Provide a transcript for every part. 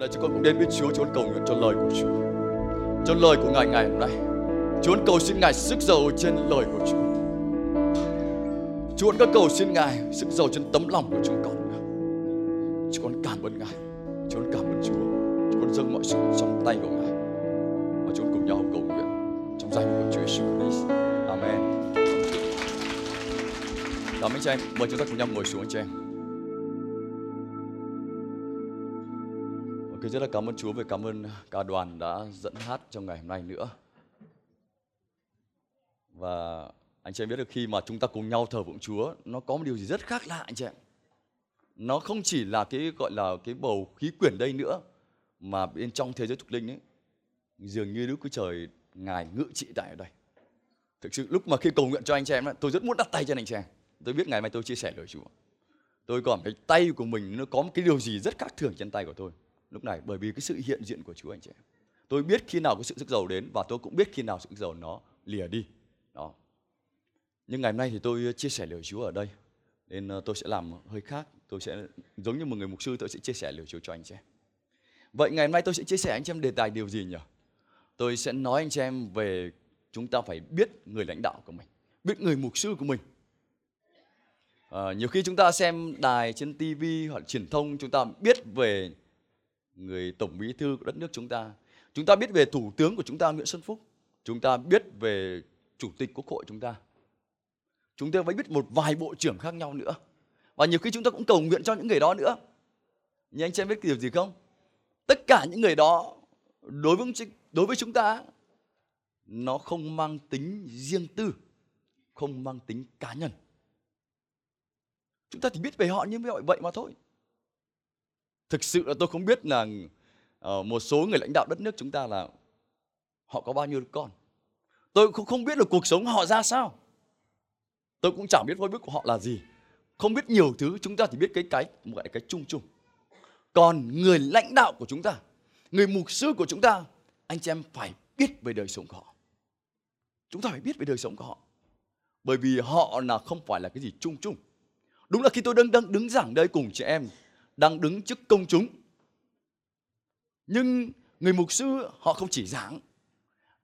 Giờ này chúng con cũng đến với Chúa, chúng con cầu nguyện cho lời của Chúa, cho lời của Ngài ngày hôm nay. Chúa cầu xin Ngài sức dầu trên lời của Chúa. Chúa con cầu xin Ngài sức dầu trên tấm lòng của chúng con. Chúng con cảm ơn Ngài, chúng con cảm ơn Chúa. Chúng con dâng mọi sự trong tay của Ngài và chúng con cùng nhau cầu nguyện trong danh của Chúa Jesus Christ. Amen. Cảm ơn chị em. Mời chúng ta cùng nhau ngồi xuống chị em. Ok, rất là cảm ơn Chúa và cảm ơn cả đoàn đã dẫn hát trong ngày hôm nay nữa. Và anh chị em biết được khi mà chúng ta cùng nhau thờ phượng Chúa, nó có một điều gì rất khác lạ anh chị em. Nó không chỉ là cái gọi là cái bầu khí quyển đây nữa, mà bên trong thế giới thuộc linh ấy, dường như Đức Chúa Trời Ngài ngự trị tại ở đây. Thực sự lúc mà khi cầu nguyện cho anh chị em, tôi rất muốn đặt tay cho anh chị em. Tôi biết ngày mai tôi chia sẻ lời Chúa, tôi cảm thấy tay của mình nó có một cái điều gì rất khác thường trên tay của tôi lúc này, bởi vì cái sự hiện diện của Chúa anh chị em. Tôi biết khi nào có sự sức dầu đến và tôi cũng biết khi nào sự dầu nó lìa đi. Đó. Nhưng ngày hôm nay thì tôi chia sẻ lời Chúa ở đây, nên tôi sẽ làm hơi khác. Tôi sẽ giống như một người mục sư, tôi sẽ chia sẻ lời Chúa cho anh chị em. Vậy ngày hôm nay tôi sẽ chia sẻ anh chị em đề tài điều gì nhỉ? Tôi sẽ nói anh chị em về chúng ta phải biết người lãnh đạo của mình, biết người mục sư của mình. Nhiều khi chúng ta xem đài trên TV hoặc truyền thông, chúng ta biết về người tổng bí thư của đất nước chúng ta biết về thủ tướng của chúng ta Nguyễn Xuân Phúc, chúng ta biết về chủ tịch quốc hội chúng ta phải biết một vài bộ trưởng khác nhau nữa, và nhiều khi chúng ta cũng cầu nguyện cho những người đó nữa. Nhưng anh chị em biết điều gì không? Tất cả những người đó đối với chúng ta nó không mang tính riêng tư, không mang tính cá nhân. Chúng ta chỉ biết về họ như vậy mà thôi. Thực sự là tôi không biết là một số người lãnh đạo đất nước chúng ta là họ có bao nhiêu con. Tôi cũng không biết là cuộc sống họ ra sao. Tôi cũng chẳng biết Facebook của họ là gì. Không biết nhiều thứ, chúng ta chỉ biết cái chung chung. Còn người lãnh đạo của chúng ta, người mục sư của chúng ta, anh chị em phải biết về đời sống của họ. Chúng ta phải biết về đời sống của họ. Bởi vì họ là không phải là cái gì chung chung. Đúng là khi tôi đang đứng giảng đây cùng chị em, đang đứng trước công chúng. Nhưng người mục sư họ không chỉ giảng.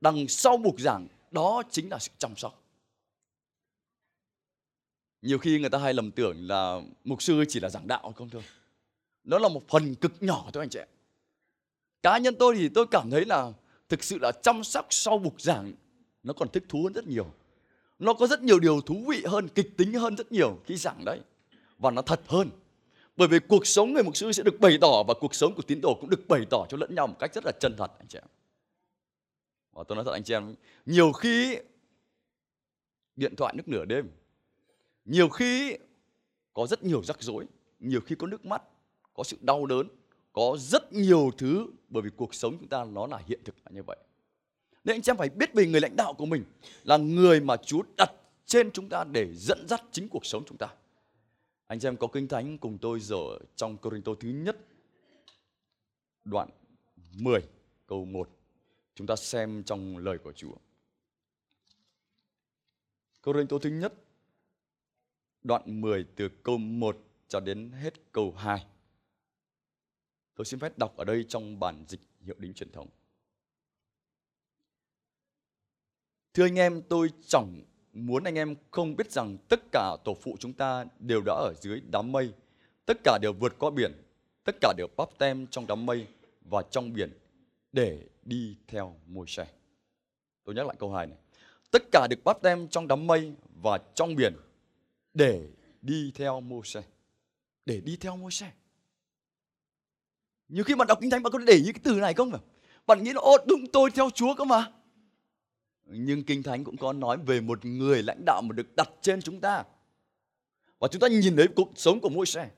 Đằng sau buộc giảng đó chính là sự chăm sóc. Nhiều khi người ta hay lầm tưởng là mục sư chỉ là giảng đạo không thôi. Nó là một phần cực nhỏ thôi anh chị. Cá nhân tôi thì tôi cảm thấy là thực sự là chăm sóc sau buộc giảng nó còn thích thú hơn rất nhiều. Nó có rất nhiều điều thú vị hơn, kịch tính hơn rất nhiều khi giảng đấy. Và nó thật hơn. Bởi vì cuộc sống người mục sư sẽ được bày tỏ và cuộc sống của tín đồ cũng được bày tỏ cho lẫn nhau một cách rất là chân thật anh chị em. Và tôi nói thật anh chị em, nhiều khi điện thoại nước nửa đêm, nhiều khi có rất nhiều rắc rối, nhiều khi có nước mắt, có sự đau đớn, có rất nhiều thứ, bởi vì cuộc sống chúng ta nó là hiện thực là như vậy. Nên anh chị em phải biết về người lãnh đạo của mình, là người mà Chúa đặt trên chúng ta để dẫn dắt chính cuộc sống chúng ta. Anh chị em có Kinh Thánh cùng tôi giờ trong Côrintô thứ nhất, đoạn 10, câu 1. Chúng ta xem trong lời của Chúa. Côrintô thứ nhất, đoạn 10 từ câu 1 cho đến hết câu 2. Tôi xin phép đọc ở đây trong bản dịch Hiệu Đính truyền thống. Thưa anh em, tôi chẳng muốn anh em không biết rằng tất cả tổ phụ chúng ta đều đã ở dưới đám mây, tất cả đều vượt qua biển, tất cả đều báp tem trong đám mây và trong biển để đi theo Môi-se. Tôi nhắc lại câu 2 này. Tất cả được báp tem trong đám mây và trong biển để đi theo Môi-se. Để đi theo Môi-se. Nhiều khi bạn đọc Kinh Thánh bạn có để ý cái từ này không? Bạn nghĩ là ô đúng tôi theo Chúa cơ mà. Nhưng Kinh Thánh cũng có nói về một người lãnh đạo mà được đặt trên chúng ta. Và chúng ta nhìn thấy cuộc sống của Môi-se.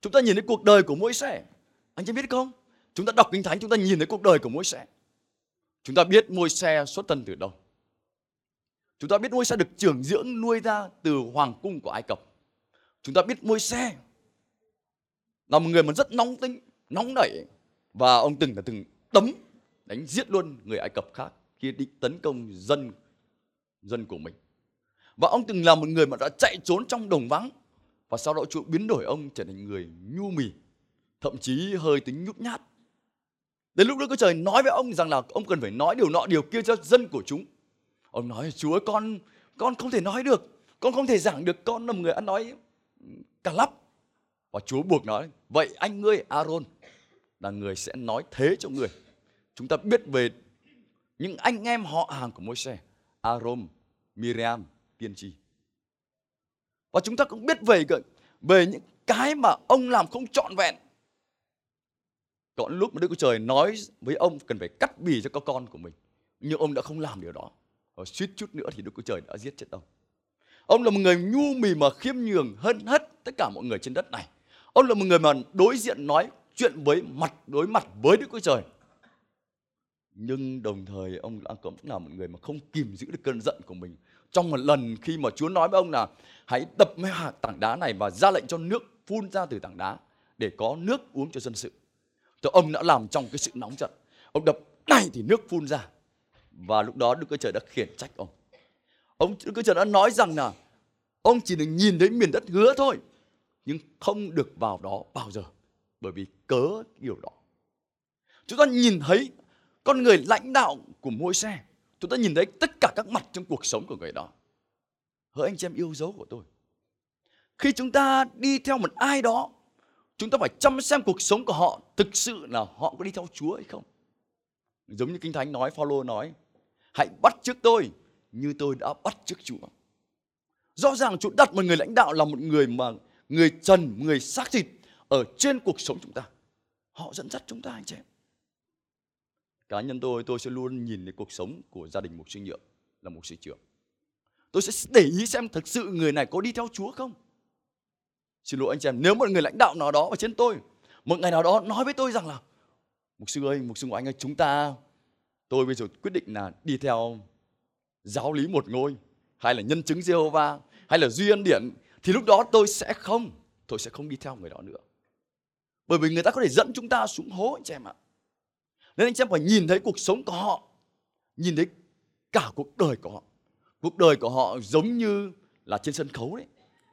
Chúng ta nhìn thấy cuộc đời của Môi-se. Anh chị biết không? Chúng ta đọc Kinh Thánh chúng ta nhìn thấy cuộc đời của Môi-se. Chúng ta biết Môi-se xuất thân từ đâu. Chúng ta biết Môi-se được trưởng dưỡng nuôi ra từ hoàng cung của Ai Cập. Chúng ta biết Môi-se là một người mà rất nóng tính, nóng nảy. Và ông từng tấm đánh giết luôn người Ai Cập khác khi định tấn công dân của mình. Và ông từng là một người mà đã chạy trốn trong đồng vắng. Và sau đó Chúa biến đổi ông trở thành người nhu mì, thậm chí hơi tính nhút nhát, Đến lúc Đức Chúa Trời nói với ông rằng là ông cần phải nói điều nọ điều kia cho dân của chúng. Ông nói: Chúa ơi, con không thể nói được, con không thể giảng được, con là một người ăn nói cả lắp. Và Chúa buộc nói: vậy anh ngươi Aaron là người sẽ nói thế cho người. Chúng ta biết về những anh em họ hàng của Môi-se, Aaron, Miriam, tiên tri. Và chúng ta cũng biết về những cái mà ông làm không trọn vẹn. Còn lúc mà Đức Chúa Trời nói với ông cần phải cắt bì cho các con của mình, nhưng ông đã không làm điều đó. Và suýt chút nữa thì Đức Chúa Trời đã giết chết ông. Ông là một người nhu mì mà khiêm nhường hơn hết tất cả mọi người trên đất này. Ông là một người mà đối diện nói chuyện đối mặt với Đức Chúa Trời. Nhưng đồng thời ông cũng là một người mà không kìm giữ được cơn giận của mình. Trong một lần khi mà Chúa nói với ông là hãy đập mấy hạt tảng đá này và ra lệnh cho nước phun ra từ tảng đá để có nước uống cho dân sự, cho ông đã làm trong cái sự nóng giận. Ông đập này thì nước phun ra. Và lúc đó Đức Chúa Trời đã khiển trách ông. Đức Chúa Trời đã nói rằng là ông chỉ được nhìn đến miền đất hứa thôi, nhưng không được vào đó bao giờ, bởi vì cớ điều đó. Chúng ta nhìn thấy con người lãnh đạo của Môi-se, chúng ta nhìn thấy tất cả các mặt trong cuộc sống của người đó. Hỡi anh chị em yêu dấu của tôi, khi chúng ta đi theo một ai đó, chúng ta phải chăm xem cuộc sống của họ thực sự là họ có đi theo Chúa hay không. Giống như Kinh Thánh nói, Phao-lô nói: hãy bắt chước tôi như tôi đã bắt chước Chúa. Rõ ràng Chúa đặt một người lãnh đạo là một người mà người trần, người xác thịt ở trên cuộc sống chúng ta. Họ dẫn dắt chúng ta, anh chị em. Cá nhân tôi sẽ luôn nhìn đến cuộc sống của gia đình mục sư Nhượng là mục sư trưởng. Tôi sẽ để ý xem thực sự người này có đi theo Chúa không. Xin lỗi anh chị em, nếu một người lãnh đạo nào đó ở trên tôi, một ngày nào đó nói với tôi rằng là: mục sư ơi, mục sư của anh ơi, tôi bây giờ quyết định là đi theo giáo lý một ngôi, hay là nhân chứng Giê-hô-va, hay là duy ân điển, thì lúc đó tôi sẽ không đi theo người đó nữa. Bởi vì người ta có thể dẫn chúng ta xuống hố, anh chị em ạ. Nên anh chị em phải nhìn thấy cuộc sống của họ, nhìn thấy cả cuộc đời của họ. Cuộc đời của họ giống như là trên sân khấu đấy,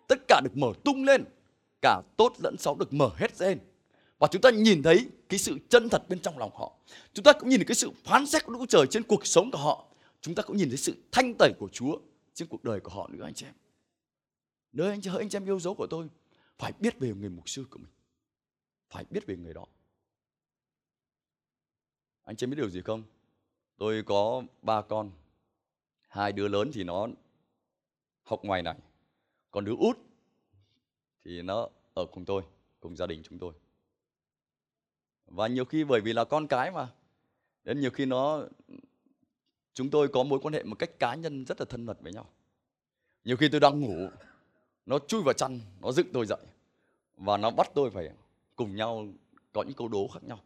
tất cả được mở tung lên, cả tốt lẫn xấu được mở hết lên. Và chúng ta nhìn thấy cái sự chân thật bên trong lòng họ. Chúng ta cũng nhìn thấy cái sự phán xét của Đức Chúa Trời trên cuộc sống của họ. Chúng ta cũng nhìn thấy sự thanh tẩy của Chúa trên cuộc đời của họ nữa, anh chị em. Nơi anh chị em yêu dấu của tôi, phải biết về người mục sư của mình, phải biết về người đó. Anh chị em biết điều gì không? Tôi có 3 con. 2 đứa lớn thì nó học ngoài này, còn đứa út thì nó ở cùng tôi, cùng gia đình chúng tôi. Và nhiều khi bởi vì là con cái mà, đến nhiều khi chúng tôi có mối quan hệ một cách cá nhân rất là thân mật với nhau. Nhiều khi tôi đang ngủ, nó chui vào chăn, nó dựng tôi dậy, và nó bắt tôi phải cùng nhau có những câu đố khác nhau.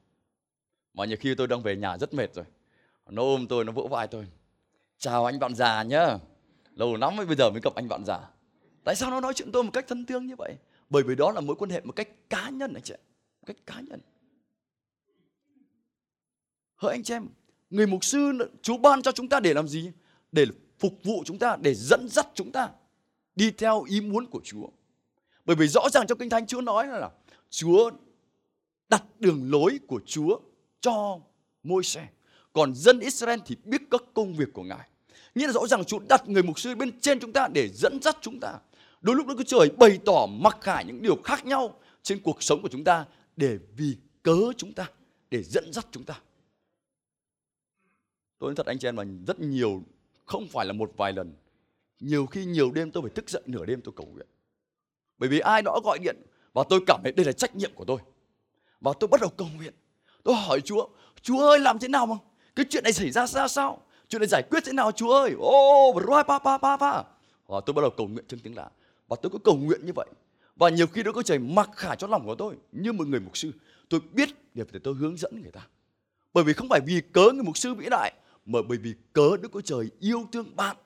Mà nhiều khi tôi đang về nhà rất mệt rồi, nó ôm tôi, nó vỗ vai tôi: chào anh bạn già nhá, lâu lắm mới bây giờ mới gặp anh bạn già. Tại sao nó nói chuyện tôi một cách thân thương như vậy? Bởi vì đó là mối quan hệ một cách cá nhân, anh chị, một cách cá nhân. Hỡi anh chị em, người mục sư Chúa ban cho chúng ta để làm gì? Để phục vụ chúng ta, để dẫn dắt chúng ta đi theo ý muốn của Chúa. Bởi vì rõ ràng trong Kinh Thánh Chúa nói là Chúa đặt đường lối của Chúa cho Môi-se, còn dân Israel thì biết các công việc của Ngài. Nghĩa là rõ ràng Chúa đặt người mục sư bên trên chúng ta để dẫn dắt chúng ta. Đôi lúc Đức Chúa Trời bày tỏ mặc khải những điều khác nhau trên cuộc sống của chúng ta để vì cớ chúng ta, để dẫn dắt chúng ta. Tôi nói thật anh chị em, mà rất nhiều, không phải là một vài lần, nhiều khi nhiều đêm tôi phải thức dậy nửa đêm tôi cầu nguyện. Bởi vì ai đó gọi điện và tôi cảm thấy đây là trách nhiệm của tôi. Và tôi bắt đầu cầu nguyện. Tôi hỏi Chúa: Chúa ơi, làm thế nào mà cái chuyện này xảy ra ra sao? Chuyện này giải quyết thế nào Chúa ơi? Và tôi bắt đầu cầu nguyện trong tiếng lạ. Và tôi cứ cầu nguyện như vậy. Và nhiều khi Đức Chúa Trời mặc khải cho lòng của tôi. Như một người mục sư, tôi biết để tôi hướng dẫn người ta. Bởi vì không phải vì cớ người mục sư vĩ đại, mà bởi vì cớ Đức Chúa Trời yêu thương bạn.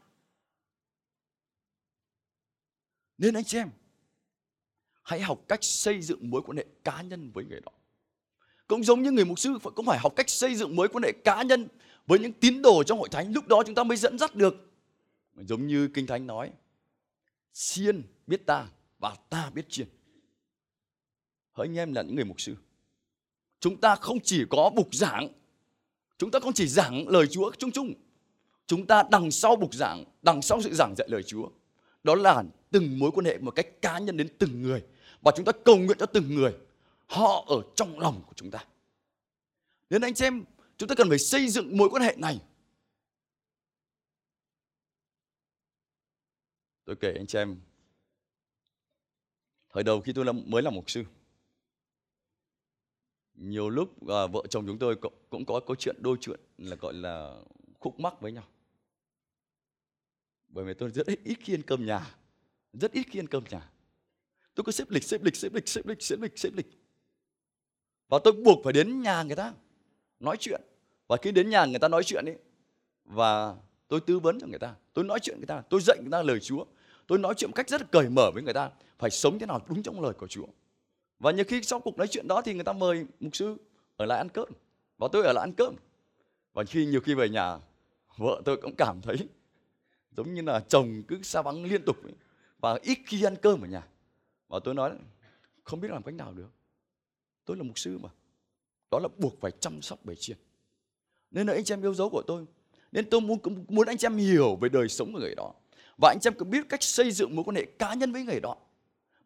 Nên anh chị em, hãy học cách xây dựng mối quan hệ cá nhân với người đó. Cũng giống như người mục sư cũng phải học cách xây dựng mối quan hệ cá nhân với những tín đồ trong hội thánh. Lúc đó chúng ta mới dẫn dắt được. Giống như Kinh Thánh nói: chiên biết ta và ta biết chiên. Hỡi anh em là những người mục sư, chúng ta không chỉ có bục giảng, chúng ta không chỉ giảng lời Chúa chung chung. Chúng ta đằng sau bục giảng, đằng sau sự giảng dạy lời Chúa, đó là từng mối quan hệ một cách cá nhân đến từng người. Và chúng ta cầu nguyện cho từng người, họ ở trong lòng của chúng ta. Nên anh xem, chúng ta cần phải xây dựng mối quan hệ này. Tôi kể anh em, thời đầu khi tôi mới làm mục sư, nhiều lúc vợ chồng chúng tôi cũng có câu chuyện đôi chuyện là gọi là khúc mắc với nhau. Bởi vì tôi rất ít khi ăn cơm nhà, tôi cứ xếp lịch. Và tôi buộc phải đến nhà người ta nói chuyện. Và khi đến nhà người ta nói chuyện ấy, và tôi tư vấn cho người ta, tôi nói chuyện người ta, tôi dạy người ta lời Chúa, tôi nói chuyện một cách rất là cởi mở với người ta, phải sống thế nào đúng trong lời của Chúa. Và nhiều khi sau cuộc nói chuyện đó thì người ta mời mục sư ở lại ăn cơm, và tôi ở lại ăn cơm. Và khi nhiều khi về nhà, vợ tôi cũng cảm thấy giống như là chồng cứ sa vắng liên tục ấy, và ít khi ăn cơm ở nhà. Và tôi nói không biết làm cách nào được, tôi là mục sư mà, đó là buộc phải chăm sóc bề trên. Nên là anh em yêu dấu của tôi, nên tôi muốn anh em hiểu về đời sống của người đó, và anh em cũng biết cách xây dựng mối quan hệ cá nhân với người đó.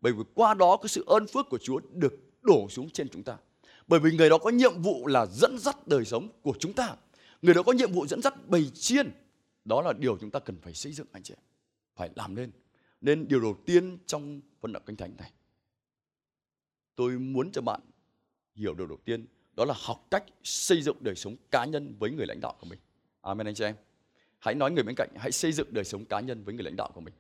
Bởi vì qua đó cái sự ơn phước của Chúa được đổ xuống trên chúng ta. Bởi vì người đó có nhiệm vụ là dẫn dắt đời sống của chúng ta, người đó có nhiệm vụ dẫn dắt bầy chiên. Đó là điều chúng ta cần phải xây dựng anh chị, phải làm lên. Nên điều đầu tiên trong vận động Kinh Thánh này, tôi muốn cho bạn hiểu điều đầu tiên, đó là học cách xây dựng đời sống cá nhân với người lãnh đạo của mình. Amen anh chị em. Hãy nói người bên cạnh, hãy xây dựng đời sống cá nhân với người lãnh đạo của mình.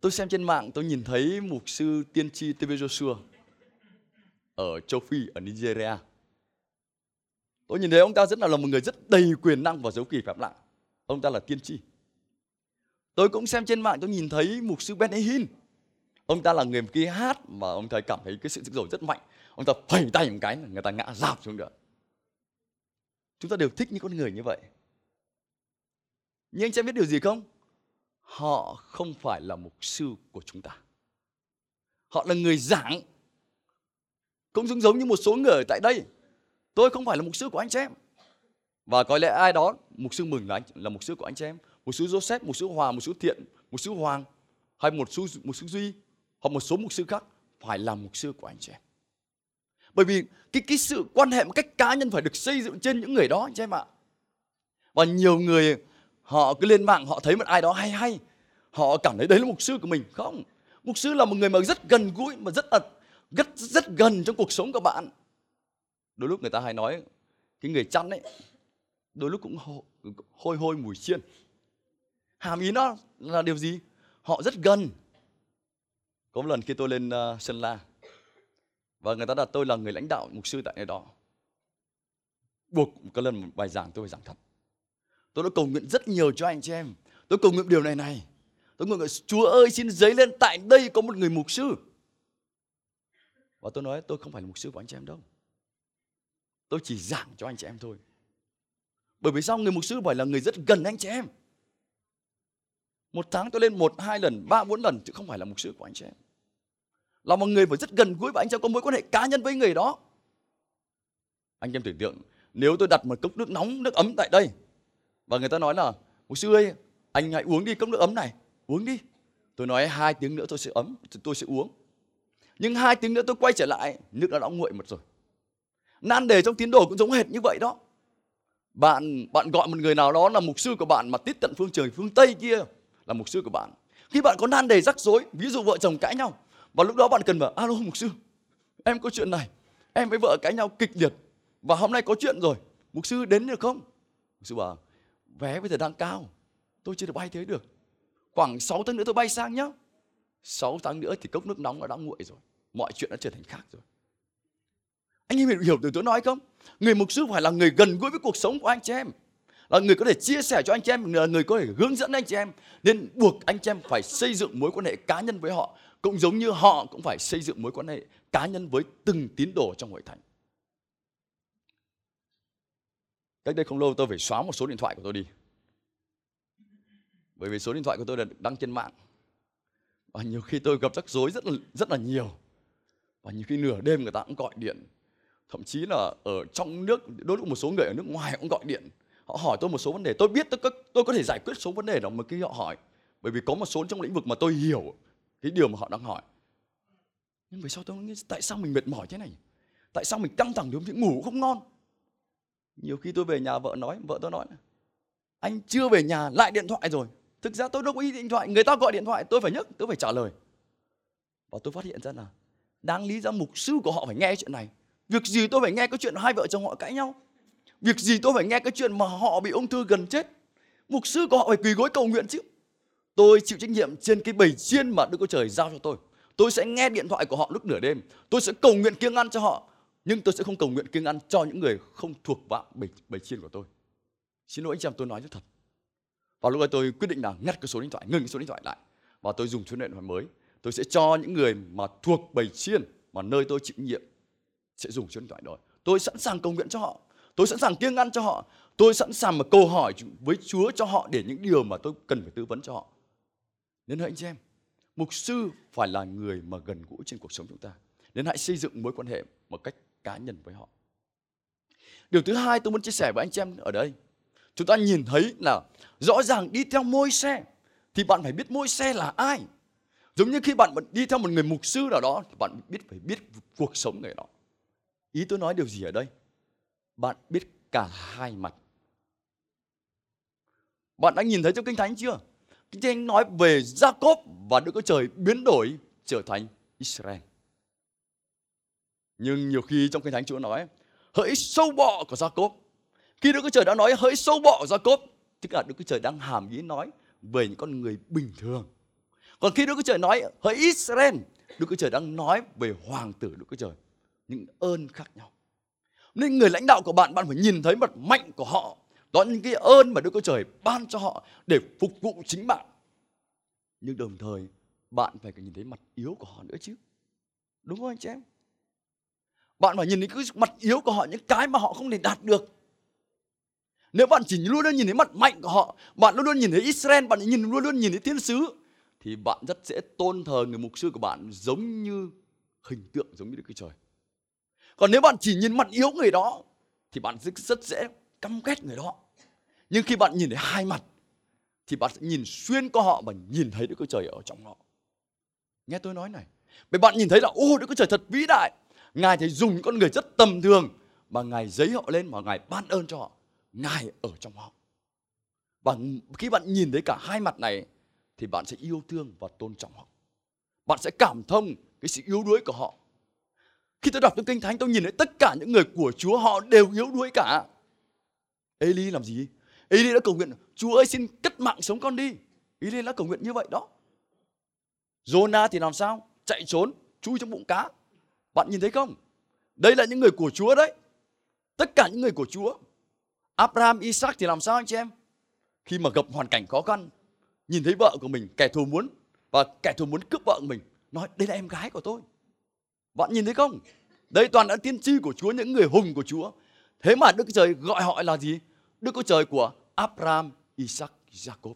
Tôi xem trên mạng, tôi nhìn thấy mục sư tiên tri T.B. Joshua ở châu Phi, ở Nigeria. Tôi nhìn thấy ông ta rất là một người rất đầy quyền năng và dấu kỳ phép lạ. Ông ta là tiên tri. Tôi cũng xem trên mạng, tôi nhìn thấy mục sư Benny Hinn. Ông ta là người kia hát mà ông thấy cảm thấy cái sự dữ dội rất mạnh. Ông ta phẩy tay một cái, người ta ngã rạp xuống nữa. Chúng ta đều thích những con người như vậy. Nhưng anh em biết điều gì không? Họ không phải là mục sư của chúng ta. Họ là người giảng. Cũng giống như một số người ở tại đây. Tôi không phải là mục sư của anh chị em. Và có lẽ ai đó, mục sư Mừng là mục sư của anh chị em. Mục sư Joseph, mục sư Hòa, mục sư Thiện, mục sư Hoàng, hay mục sư Duy, hoặc một số mục sư khác phải là mục sư của anh chị em. Bởi vì cái sự quan hệ một cách cá nhân phải được xây dựng trên những người đó anh chị em ạ. Và nhiều người họ cứ lên mạng, họ thấy một ai đó hay hay, họ cảm thấy đấy là mục sư của mình. Không, mục sư là một người mà rất gần gũi, mà rất gần trong cuộc sống của bạn. Đôi lúc người ta hay nói cái người chăn ấy, đôi lúc cũng hôi mùi chiên. Hàm ý nó là điều gì? Họ rất gần. Có một lần khi tôi lên Sơn La, và người ta đặt tôi là người lãnh đạo mục sư tại nơi đó, buộc có lần một bài giảng tôi phải giảng thật. Tôi đã cầu nguyện rất nhiều cho anh chị em. Tôi cầu nguyện điều này. Tôi cầu nguyện Chúa ơi xin dấy lên tại đây có một người mục sư. Và tôi nói tôi không phải là mục sư của anh chị em đâu, tôi chỉ giảng cho anh chị em thôi. Bởi vì sao? Người mục sư phải là người rất gần anh chị em. Một tháng tôi lên 1, 2 lần, 3, 4 lần, chứ không phải là mục sư của anh chị em. Là một người phải rất gần gũi, và anh chị em có mối quan hệ cá nhân với người đó. Anh em tưởng tượng nếu tôi đặt một cốc nước nóng, nước ấm tại đây, và người ta nói là mục sư ơi, anh hãy uống đi cốc nước ấm này, uống đi. Tôi nói 2 tiếng nữa tôi sẽ uống. Nhưng 2 tiếng nữa tôi quay trở lại, nước đã nguội mất rồi. Nan đề trong tín đồ cũng giống hệt như vậy đó. Bạn gọi một người nào đó là mục sư của bạn mà tiếp tận phương trời phương Tây kia là mục sư của bạn. Khi bạn có nan đề rắc rối, ví dụ vợ chồng cãi nhau, và lúc đó bạn cần bảo alo mục sư, em có chuyện này, em với vợ cãi nhau kịch liệt và hôm nay có chuyện rồi, mục sư đến được không? Mục sư bảo vé bây giờ đang cao, tôi chưa được bay thế được, khoảng 6 tháng nữa tôi bay sang nhá. 6 tháng nữa thì cốc nước nóng đã nguội rồi, mọi chuyện đã trở thành khác rồi. Anh em hiểu từ tôi nói không? Người mục sư phải là người gần gũi với cuộc sống của anh chị em, là người có thể chia sẻ cho anh chị em, là người có thể hướng dẫn anh chị em. Nên buộc anh chị em phải xây dựng mối quan hệ cá nhân với họ, cũng giống như họ cũng phải xây dựng mối quan hệ cá nhân với từng tín đồ trong hội thánh. Cách đây không lâu tôi phải xóa một số điện thoại của tôi đi, bởi vì số điện thoại của tôi là đăng trên mạng. Và nhiều khi tôi gặp rắc rối rất là nhiều. Và nhiều khi nửa đêm người ta cũng gọi điện. Thậm chí là ở trong nước, đôi lúc một số người ở nước ngoài cũng gọi điện. Họ hỏi tôi một số vấn đề. Tôi biết tôi có thể giải quyết số vấn đề đó mà khi họ hỏi. Bởi vì có một số trong lĩnh vực mà tôi hiểu cái điều mà họ đang hỏi. Nhưng về sau tôi nghĩ tại sao mình mệt mỏi thế này? Tại sao mình căng thẳng đến mức ngủ không ngon? Nhiều khi tôi về nhà vợ tôi nói anh chưa về nhà lại điện thoại rồi. Thực ra tôi đâu có ý điện thoại, người ta gọi điện thoại tôi phải trả lời. Và tôi phát hiện ra là đáng lý ra mục sư của họ phải nghe chuyện này. Việc gì tôi phải nghe cái chuyện hai vợ chồng họ cãi nhau? Việc gì tôi phải nghe cái chuyện mà họ bị ung thư gần chết? Mục sư của họ phải quỳ gối cầu nguyện chứ. Tôi chịu trách nhiệm trên cái bầy chiên mà Đức Chúa Trời giao cho tôi. Tôi sẽ nghe điện thoại của họ lúc nửa đêm. Tôi sẽ cầu nguyện kiêng ăn cho họ. Nhưng tôi sẽ không cầu nguyện kiêng ăn cho những người không thuộc vào bầy chiên của tôi. Xin lỗi anh chị em, tôi nói rất thật. Và lúc ấy tôi quyết định là ngắt cái số điện thoại, ngừng cái số điện thoại lại. Và tôi dùng số điện thoại mới. Tôi sẽ cho những người mà thuộc bầy chiên mà nơi tôi chịu trách nhiệm sẽ dùng số điện thoại đó. Tôi sẵn sàng cầu nguyện cho họ. Tôi sẵn sàng kiêng ăn cho họ. Tôi sẵn sàng mà câu hỏi với Chúa cho họ để những điều mà tôi cần phải tư vấn cho họ. Nên hỡi anh chị em, mục sư phải là người mà gần gũi trên cuộc sống chúng ta. Nên hãy xây dựng mối quan hệ một cách cá nhân với họ. Điều thứ hai tôi muốn chia sẻ với anh chị em ở đây. Chúng ta nhìn thấy là rõ ràng đi theo Môi-se thì bạn phải biết Môi-se là ai. Giống như khi bạn đi theo một người mục sư nào đó thì bạn phải biết cuộc sống người đó. Ý tôi nói điều gì ở đây? Bạn biết cả hai mặt. Bạn đã nhìn thấy trong Kinh Thánh chưa? Kinh Thánh nói về Gia-cốp và Đức Chúa Trời biến đổi trở thành Israel. Nhưng nhiều khi trong Kinh Thánh Chúa nói hỡi sâu bọ của Gia-cốp. Khi Đức Chúa Trời đã nói hỡi sâu bọ của Gia-cốp, tức là Đức Chúa Trời đang hàm ý nói về những con người bình thường. Còn khi Đức Chúa Trời nói hỡi Israel, Đức Chúa Trời đang nói về hoàng tử Đức Chúa Trời, những ơn khác nhau. Nên người lãnh đạo của bạn phải nhìn thấy mặt mạnh của họ. Đó là những cái ơn mà Đức Chúa Trời ban cho họ để phục vụ chính bạn. Nhưng đồng thời bạn phải nhìn thấy mặt yếu của họ nữa chứ. Đúng không anh chị em? Bạn phải nhìn thấy cái mặt yếu của họ, những cái mà họ không thể đạt được. Nếu bạn chỉ luôn nhìn thấy mặt mạnh của họ, bạn luôn luôn nhìn thấy Israel, bạn luôn luôn nhìn thấy thiên sứ, thì bạn rất dễ tôn thờ người mục sư của bạn giống như hình tượng, giống như Đức Chúa Trời. Còn nếu bạn chỉ nhìn mặt yếu người đó thì bạn rất dễ căm ghét người đó. Nhưng khi bạn nhìn thấy hai mặt thì bạn sẽ nhìn xuyên qua họ và nhìn thấy Đức Chúa Trời ở trong họ. Nghe tôi nói này, bởi bạn nhìn thấy là ô, Đức Chúa Trời thật vĩ đại. Ngài thấy dùng những con người rất tầm thường mà Ngài giấy họ lên, mà Ngài ban ơn cho họ. Ngài ở trong họ. Và khi bạn nhìn thấy cả hai mặt này thì bạn sẽ yêu thương và tôn trọng họ. Bạn sẽ cảm thông cái sự yếu đuối của họ. Khi tôi đọc trong Kinh Thánh, tôi nhìn thấy tất cả những người của Chúa họ đều yếu đuối cả. Ê-li làm gì? Ê-li đã cầu nguyện, Chúa ơi xin cất mạng sống con đi. Ê-li đã cầu nguyện như vậy đó. Giô-na thì làm sao? Chạy trốn, chui trong bụng cá. Bạn nhìn thấy không? Đây là những người của Chúa đấy. Tất cả những người của Chúa. Abraham, Isaac thì làm sao anh chị em? Khi mà gặp hoàn cảnh khó khăn, nhìn thấy vợ của mình, kẻ thù muốn cướp vợ của mình, nói đây là em gái của tôi. Bạn nhìn thấy không? Đây toàn là tiên tri của Chúa, những người hùng của Chúa. Thế mà Đức Chúa Trời gọi họ là gì? Đức Chúa Trời của Abraham, Isaac, Jacob.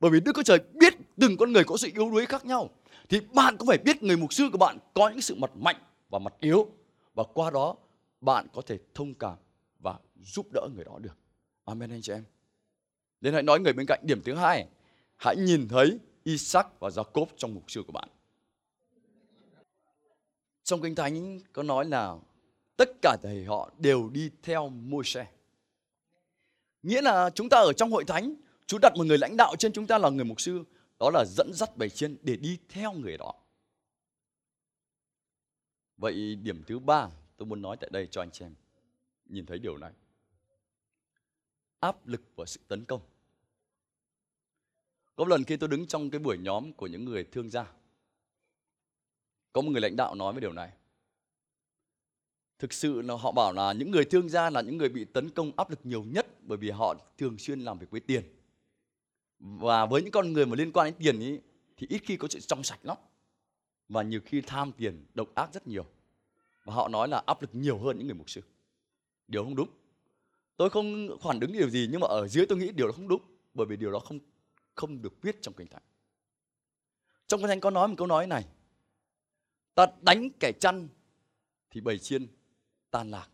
Bởi vì Đức Chúa Trời biết từng con người có sự yếu đuối khác nhau. Thì bạn cũng phải biết người mục sư của bạn có những sự mặt mạnh và mặt yếu. Và qua đó bạn có thể thông cảm và giúp đỡ người đó được. Amen anh chị em. Nên hãy nói người bên cạnh, điểm thứ hai, hãy nhìn thấy Isaac và Jacob trong mục sư của bạn. Trong Kinh Thánh có nói là tất cả thầy họ đều đi theo Môi-se. Nghĩa là chúng ta ở trong hội thánh, Chúa đặt một người lãnh đạo trên chúng ta là người mục sư. Đó là dẫn dắt bầy chiên để đi theo người đó. Vậy điểm thứ ba tôi muốn nói tại đây cho anh chị em nhìn thấy điều này. Áp lực và sự tấn công. Có một lần khi tôi đứng trong cái buổi nhóm của những người thương gia, có một người lãnh đạo nói về điều này. Thực sự là họ bảo là những người thương gia là những người bị tấn công áp lực nhiều nhất, bởi vì họ thường xuyên làm việc với tiền. Và với những con người mà liên quan đến tiền ý, thì ít khi có chuyện trong sạch lắm. Và nhiều khi tham tiền độc ác rất nhiều. Và họ nói là áp lực nhiều hơn những người mục sư. Điều không đúng. Tôi không phản ứng điều gì, nhưng mà ở dưới tôi nghĩ điều đó không đúng. Bởi vì điều đó không được viết trong Kinh Thánh. Trong Kinh Thánh có nói một câu nói này: ta đánh kẻ chăn thì bầy chiên tan lạc.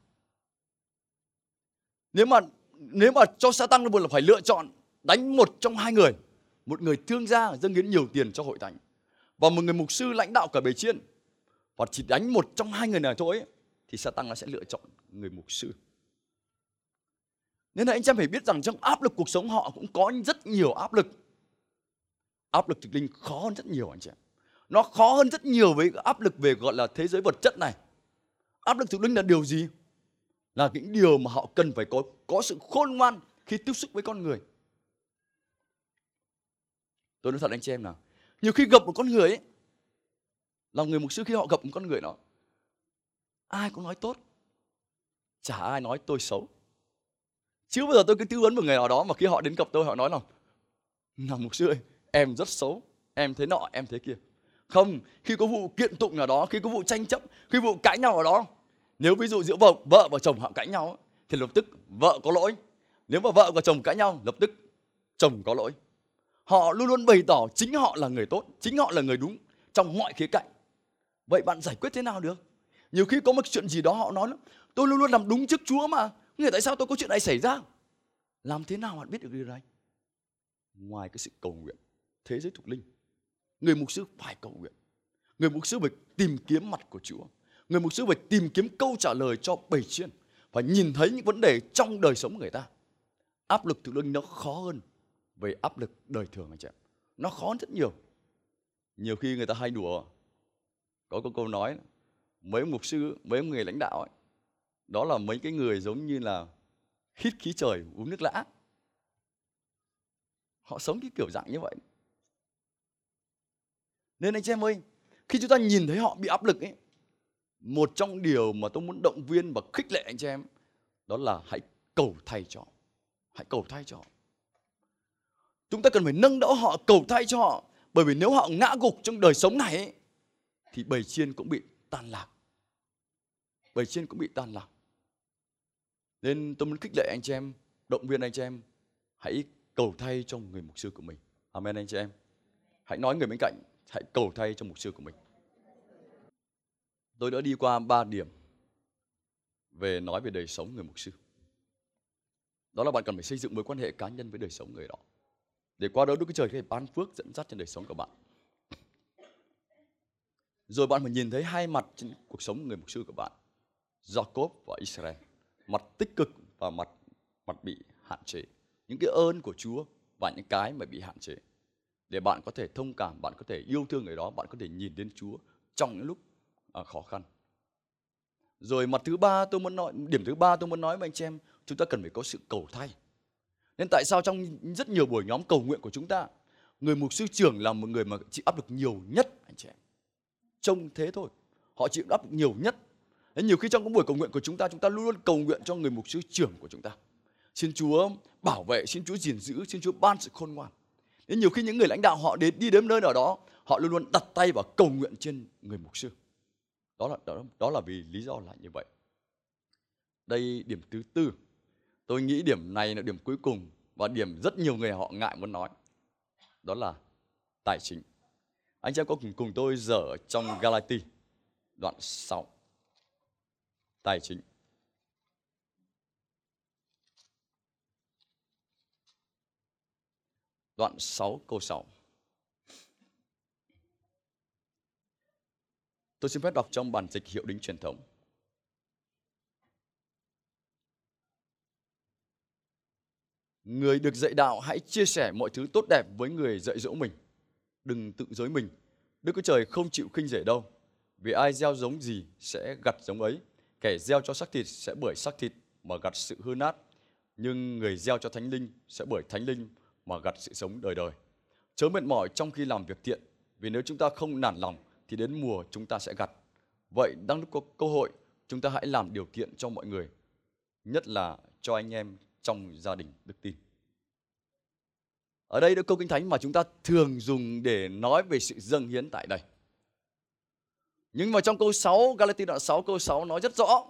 Nếu mà cho Sa-tăng là buộc là phải lựa chọn đánh một trong hai người, một người thương gia dâng hiến nhiều tiền cho hội thánh và một người mục sư lãnh đạo cả bầy chiên, và chỉ đánh một trong hai người này thôi, thì Sa-tăng nó sẽ lựa chọn người mục sư. Nên là anh em phải biết rằng trong áp lực cuộc sống họ cũng có rất nhiều áp lực. Áp lực thực linh khó hơn rất nhiều anh chị em. Nó khó hơn rất nhiều với áp lực về gọi là thế giới vật chất này. Áp lực thực linh là điều gì? Là những điều mà họ cần phải có sự khôn ngoan khi tiếp xúc với con người. Tôi nói thật anh chị em nào, nhiều khi gặp một con người ấy, lòng người mục sư khi họ gặp một con người đó, ai cũng nói tốt, chả ai nói tôi xấu. Chứ bây giờ tôi cứ tư vấn một người nào đó mà khi họ đến gặp tôi họ nói là mục sư ơi, em rất xấu, em thế nọ, em thế kia. Không, khi có vụ kiện tụng nào đó, khi có vụ tranh chấp, khi vụ cãi nhau nào đó, nếu ví dụ giữa vợ và chồng họ cãi nhau thì lập tức vợ có lỗi. Nếu mà vợ và chồng cãi nhau, lập tức chồng có lỗi. Họ luôn luôn bày tỏ chính họ là người tốt, chính họ là người đúng trong mọi khía cạnh. Vậy bạn giải quyết thế nào được? Nhiều khi có một chuyện gì đó họ nói tôi luôn luôn làm đúng trước Chúa mà, nhưng tại sao tôi có chuyện này xảy ra? Làm thế nào bạn biết được điều này? Ngoài cái sự cầu nguyện, thế giới thuộc linh, người mục sư phải cầu nguyện. Người mục sư phải tìm kiếm mặt của Chúa. Người mục sư phải tìm kiếm câu trả lời cho bầy chiên, phải nhìn thấy những vấn đề trong đời sống của người ta. Áp lực thực linh nó khó hơn về áp lực đời thường anh chị em. Nó khó rất nhiều. Nhiều khi người ta hay đùa, có câu nói mấy mục sư, mấy người lãnh đạo ấy, đó là mấy cái người giống như là hít khí trời uống nước lã. Họ sống cái kiểu dạng như vậy. Nên anh chị em ơi, khi chúng ta nhìn thấy họ bị áp lực ấy, một trong điều mà tôi muốn động viên và khích lệ anh chị em đó là hãy cầu thay cho họ. Hãy cầu thay cho họ. Chúng ta cần phải nâng đỡ họ, cầu thay cho họ. Bởi vì nếu họ ngã gục trong đời sống này ấy, thì bầy chiên cũng bị tan lạc. Bầy chiên cũng bị tan lạc. Nên tôi muốn khích lệ anh chị em, động viên anh chị em, hãy cầu thay cho người mục sư của mình. Amen anh chị em. Hãy nói người bên cạnh, hãy cầu thay cho mục sư của mình. Tôi đã đi qua 3 điểm về nói về đời sống người mục sư. Đó là bạn cần phải xây dựng mối quan hệ cá nhân với đời sống người đó, để qua đó Đức Chúa Trời có thể ban phước dẫn dắt trên đời sống của bạn. Rồi bạn phải nhìn thấy hai mặt trên cuộc sống người mục sư của bạn, Jacob và Israel, mặt tích cực và mặt bị hạn chế, những cái ơn của Chúa và những cái mà bị hạn chế, để bạn có thể thông cảm, bạn có thể yêu thương người đó, bạn có thể nhìn đến Chúa trong những lúc khó khăn. Rồi điểm thứ ba tôi muốn nói với anh chị em, chúng ta cần phải có sự cầu thay. Nên tại sao trong rất nhiều buổi nhóm cầu nguyện của chúng ta, người mục sư trưởng là một người mà chịu áp lực nhiều nhất anh chị em. Trông thế thôi, họ chịu áp lực nhiều nhất. Nên nhiều khi trong các buổi cầu nguyện của chúng ta luôn luôn cầu nguyện cho người mục sư trưởng của chúng ta. Xin Chúa bảo vệ, xin Chúa gìn giữ, xin Chúa ban sự khôn ngoan. Nên nhiều khi những người lãnh đạo họ đi đến nơi nào đó, họ luôn luôn đặt tay vào cầu nguyện trên người mục sư. Đó là vì lý do là như vậy. Đây điểm thứ tư. Tôi nghĩ điểm này là điểm cuối cùng và điểm rất nhiều người họ ngại muốn nói. Đó là tài chính. Anh chị em có cùng tôi dở trong Galati đoạn 6. Tài chính. Đoạn 6 câu 6. Tôi xin phép đọc trong bản dịch Hiệu Đính truyền thống. Người được dạy đạo hãy chia sẻ mọi thứ tốt đẹp với người dạy dỗ mình. Đừng tự dối mình. Đức Chúa Trời không chịu khinh rể đâu. Vì ai gieo giống gì sẽ gặt giống ấy. Kẻ gieo cho xác thịt sẽ bởi xác thịt mà gặt sự hư nát. Nhưng người gieo cho thánh linh sẽ bởi thánh linh mà gặt sự sống đời đời. Chớ mệt mỏi trong khi làm việc thiện. Vì nếu chúng ta không nản lòng thì đến mùa chúng ta sẽ gặt. Vậy đang lúc có cơ hội, chúng ta hãy làm điều thiện cho mọi người, nhất là cho anh em trong gia đình đức tin. Ở đây là câu Kinh Thánh mà chúng ta thường dùng để nói về sự dâng hiến tại đây. Nhưng mà trong câu 6, Galati đoạn 6 câu 6 nói rất rõ.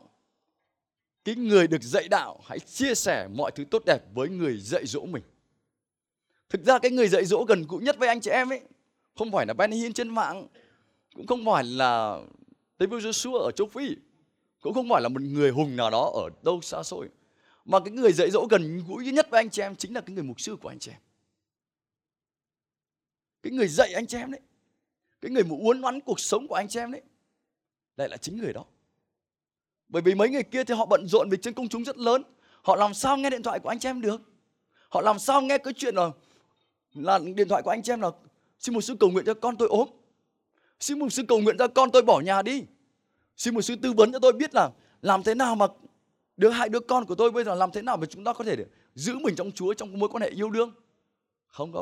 Cái người được dạy đạo hãy chia sẻ mọi thứ tốt đẹp với người dạy dỗ mình. Thực ra cái người dạy dỗ gần gũi nhất với anh chị em ấy, không phải là Ben Hiên trên mạng, cũng không phải là David Joshua ở châu Phi, cũng không phải là một người hùng nào đó ở đâu xa xôi, mà cái người dạy dỗ gần gũi nhất với anh chị em chính là cái người mục sư của anh chị em, cái người dạy anh chị em đấy, cái người mà uốn nắn cuộc sống của anh chị em đấy, lại là chính người đó. Bởi vì mấy người kia thì họ bận rộn vì trên công chúng rất lớn, họ làm sao nghe điện thoại của anh chị em được, họ làm sao nghe cái chuyện là điện thoại của anh chị em là xin một sư cầu nguyện cho con tôi ốm, xin một sư cầu nguyện cho con tôi bỏ nhà đi, xin một sư tư vấn cho tôi biết là làm thế nào mà hai đứa con của tôi bây giờ làm thế nào mà chúng ta có thể để giữ mình trong Chúa, trong mối quan hệ yêu đương. Không.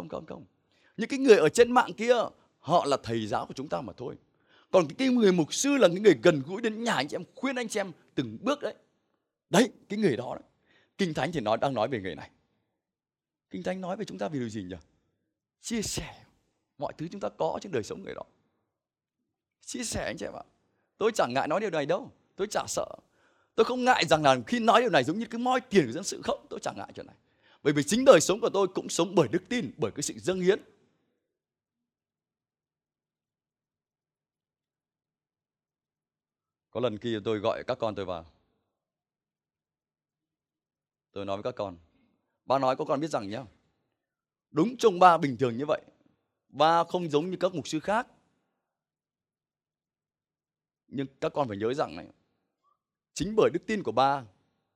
Những cái người ở trên mạng kia họ là thầy giáo của chúng ta mà thôi. Còn cái người mục sư là những người gần gũi đến nhà anh chị em, khuyên anh chị em từng bước đấy. Đấy, cái người đó đấy. Kinh Thánh thì đang nói về người này. Kinh Thánh nói về chúng ta vì điều gì nhỉ? Chia sẻ mọi thứ chúng ta có trên đời sống người đó. Chia sẻ anh chị em ạ. Tôi chẳng ngại nói điều này đâu. Tôi chả sợ. Tôi không ngại rằng là khi nói điều này giống như cứ moi tiền của dân sự không. Tôi chẳng ngại chuyện này. Bởi vì chính đời sống của tôi cũng sống bởi đức tin, bởi cái sự dâng hiến. Có lần kia tôi gọi các con tôi vào. Tôi nói với các con. Ba nói các con biết rằng nhé. Đúng trông ba bình thường như vậy. Ba không giống như các mục sư khác. Nhưng các con phải nhớ rằng này. Chính bởi đức tin của ba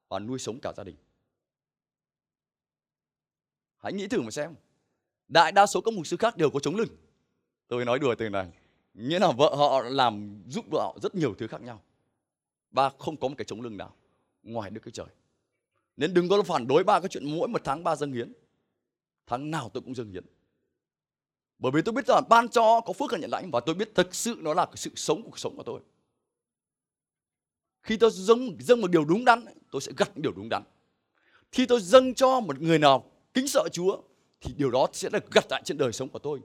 và nuôi sống cả gia đình. Hãy nghĩ thử mà xem. Đại đa số các mục sư khác đều có chống lưng. Tôi nói đùa từ này. Nghĩa là vợ họ làm giúp vợ họ rất nhiều thứ khác nhau. Ba không có một cái chống lưng nào ngoài Đức Chúa Trời. Nên đừng có phản đối ba cái chuyện mỗi một tháng ba dâng hiến. Tháng nào tôi cũng dâng hiến. Bởi vì tôi biết rằng ban cho có phước là nhận lãnh. Và tôi biết thực sự nó là cái sự sống cuộc sống của tôi. Khi tôi dâng một điều đúng đắn, tôi sẽ gặt điều đúng đắn. Khi tôi dâng cho một người nào kính sợ Chúa, thì điều đó sẽ được gặt lại trên đời sống của tôi.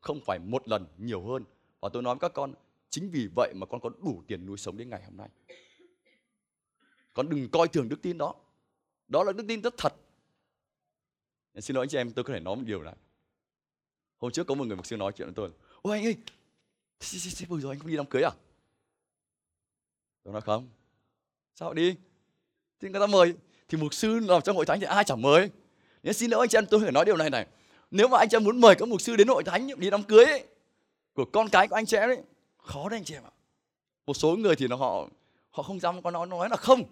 Không phải một lần, nhiều hơn. Và tôi nói với các con, chính vì vậy mà con có đủ tiền nuôi sống đến ngày hôm nay. Con đừng coi thường đức tin đó. Đó là đức tin rất thật. Xin lỗi anh chị em, tôi có thể nói một điều này. Hôm trước có một người mục sư nói chuyện với tôi. Ôi anh ơi, vừa rồi anh không đi đám cưới à? Tôi nói không. Sao đi? Thì người ta mời. Thì mục sư làm trong hội thánh thì ai chẳng mời. Nên xin lỗi anh chị em, tôi phải nói điều này này. Nếu mà anh chị em muốn mời các mục sư đến hội thánh đi đám cưới ấy, của con cái của anh chị em đấy, khó đấy anh chị em ạ. Một số người thì họ không dám có nói là không.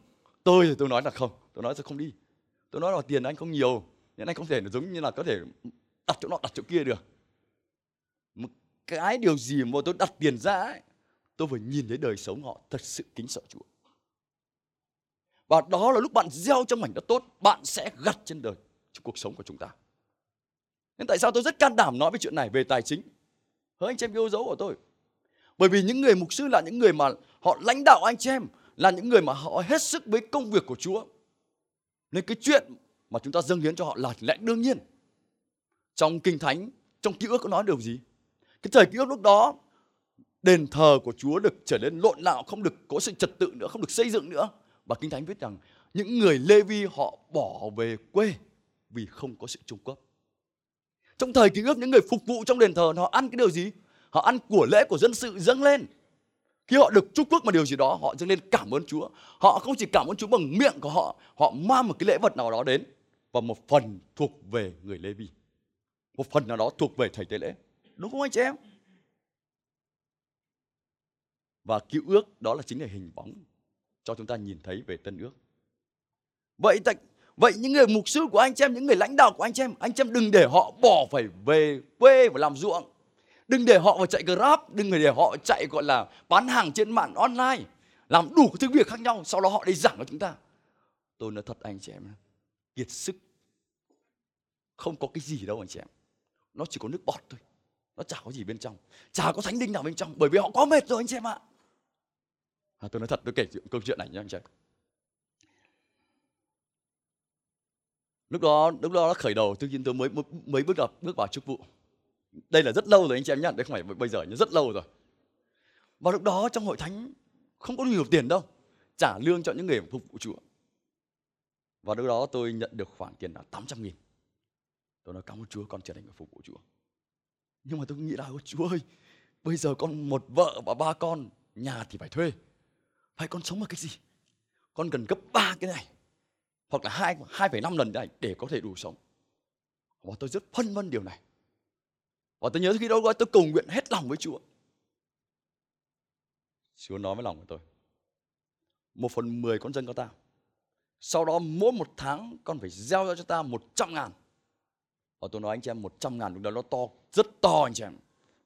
Tôi thì tôi nói là không. Tôi nói là không đi. Tôi nói là tiền anh không nhiều, nên anh không thể giống như là có thể đặt chỗ nọ đặt chỗ kia được. Một cái điều gì mà tôi đặt tiền ra ấy, tôi phải nhìn thấy đời sống họ thật sự kính sợ Chúa. Và đó là lúc bạn gieo trong mảnh đất tốt, bạn sẽ gặt trên đời, trong cuộc sống của chúng ta. Nên tại sao tôi rất can đảm nói với chuyện này về tài chính. Hỡi anh chị em yêu dấu của tôi. Bởi vì những người mục sư là những người mà họ lãnh đạo anh chị em, là những người mà họ hết sức với công việc của Chúa. Nên cái chuyện mà chúng ta dâng hiến cho họ là lẽ đương nhiên. Trong Kinh Thánh, trong Ký Ước có nói điều gì? Cái thời Ký Ước lúc đó, đền thờ của Chúa được trở nên lộn lạo, không được có sự trật tự nữa, không được xây dựng nữa. Và Kinh Thánh viết rằng những người Lê Vi họ bỏ về quê vì không có sự trung cấp. Trong thời Ký Ước, những người phục vụ trong đền thờ họ ăn cái điều gì? Họ ăn của lễ của dân sự dâng lên. Khi họ được chúc phước một điều gì đó, họ dâng lên cảm ơn Chúa. Họ không chỉ cảm ơn Chúa bằng miệng của họ, họ mang một cái lễ vật nào đó đến. Và một phần thuộc về người Lê Vi, một phần nào đó thuộc về thầy tế lễ. Đúng không anh chị em? Và Cựu Ước đó là chính là hình bóng cho chúng ta nhìn thấy về Tân Ước. Vậy những người mục sư của anh chị em, những người lãnh đạo của anh chị em đừng để họ bỏ phải về quê và làm ruộng. Đừng để họ phải chạy Grab, đừng để họ chạy gọi là bán hàng trên mạng online, làm đủ thứ việc khác nhau, sau đó họ đi giảng cho chúng ta. Tôi nói thật anh chị em, kiệt sức. Không có cái gì đâu anh chị em. Nó chỉ có nước bọt thôi. Nó chả có gì bên trong. Chả có thánh linh nào bên trong, bởi vì họ quá mệt rồi anh chị em ạ. Tôi nói thật, tôi kể câu chuyện này nhé anh chị em. Lúc đó nó khởi đầu, tự nhiên tôi mới bước vào chức vụ. Đây là rất lâu rồi anh chị em nhé, đây không phải bây giờ nhưng rất lâu rồi. Và lúc đó trong hội thánh không có nhiều tiền đâu, trả lương cho những người phục vụ Chúa. Và lúc đó tôi nhận được khoản tiền là 800.000. Tôi nói cảm ơn Chúa, con trở thành người phục vụ Chúa. Nhưng mà tôi nghĩ là Chúa ơi, bây giờ con một vợ và ba con, nhà thì phải thuê, phải con sống bằng cách gì? Con cần gấp 3 cái này, hoặc là 2,5 lần cái này để có thể đủ sống. Và tôi rất phân vân điều này. Và tôi nhớ khi đó tôi cầu nguyện hết lòng với Chúa. Chúa nói với lòng của tôi, 1/10 con dân có ta. Sau đó mỗi một tháng con phải gieo ra cho ta 100.000. Và tôi nói anh chị em, 100.000 lúc đó nó to, rất to anh chị em.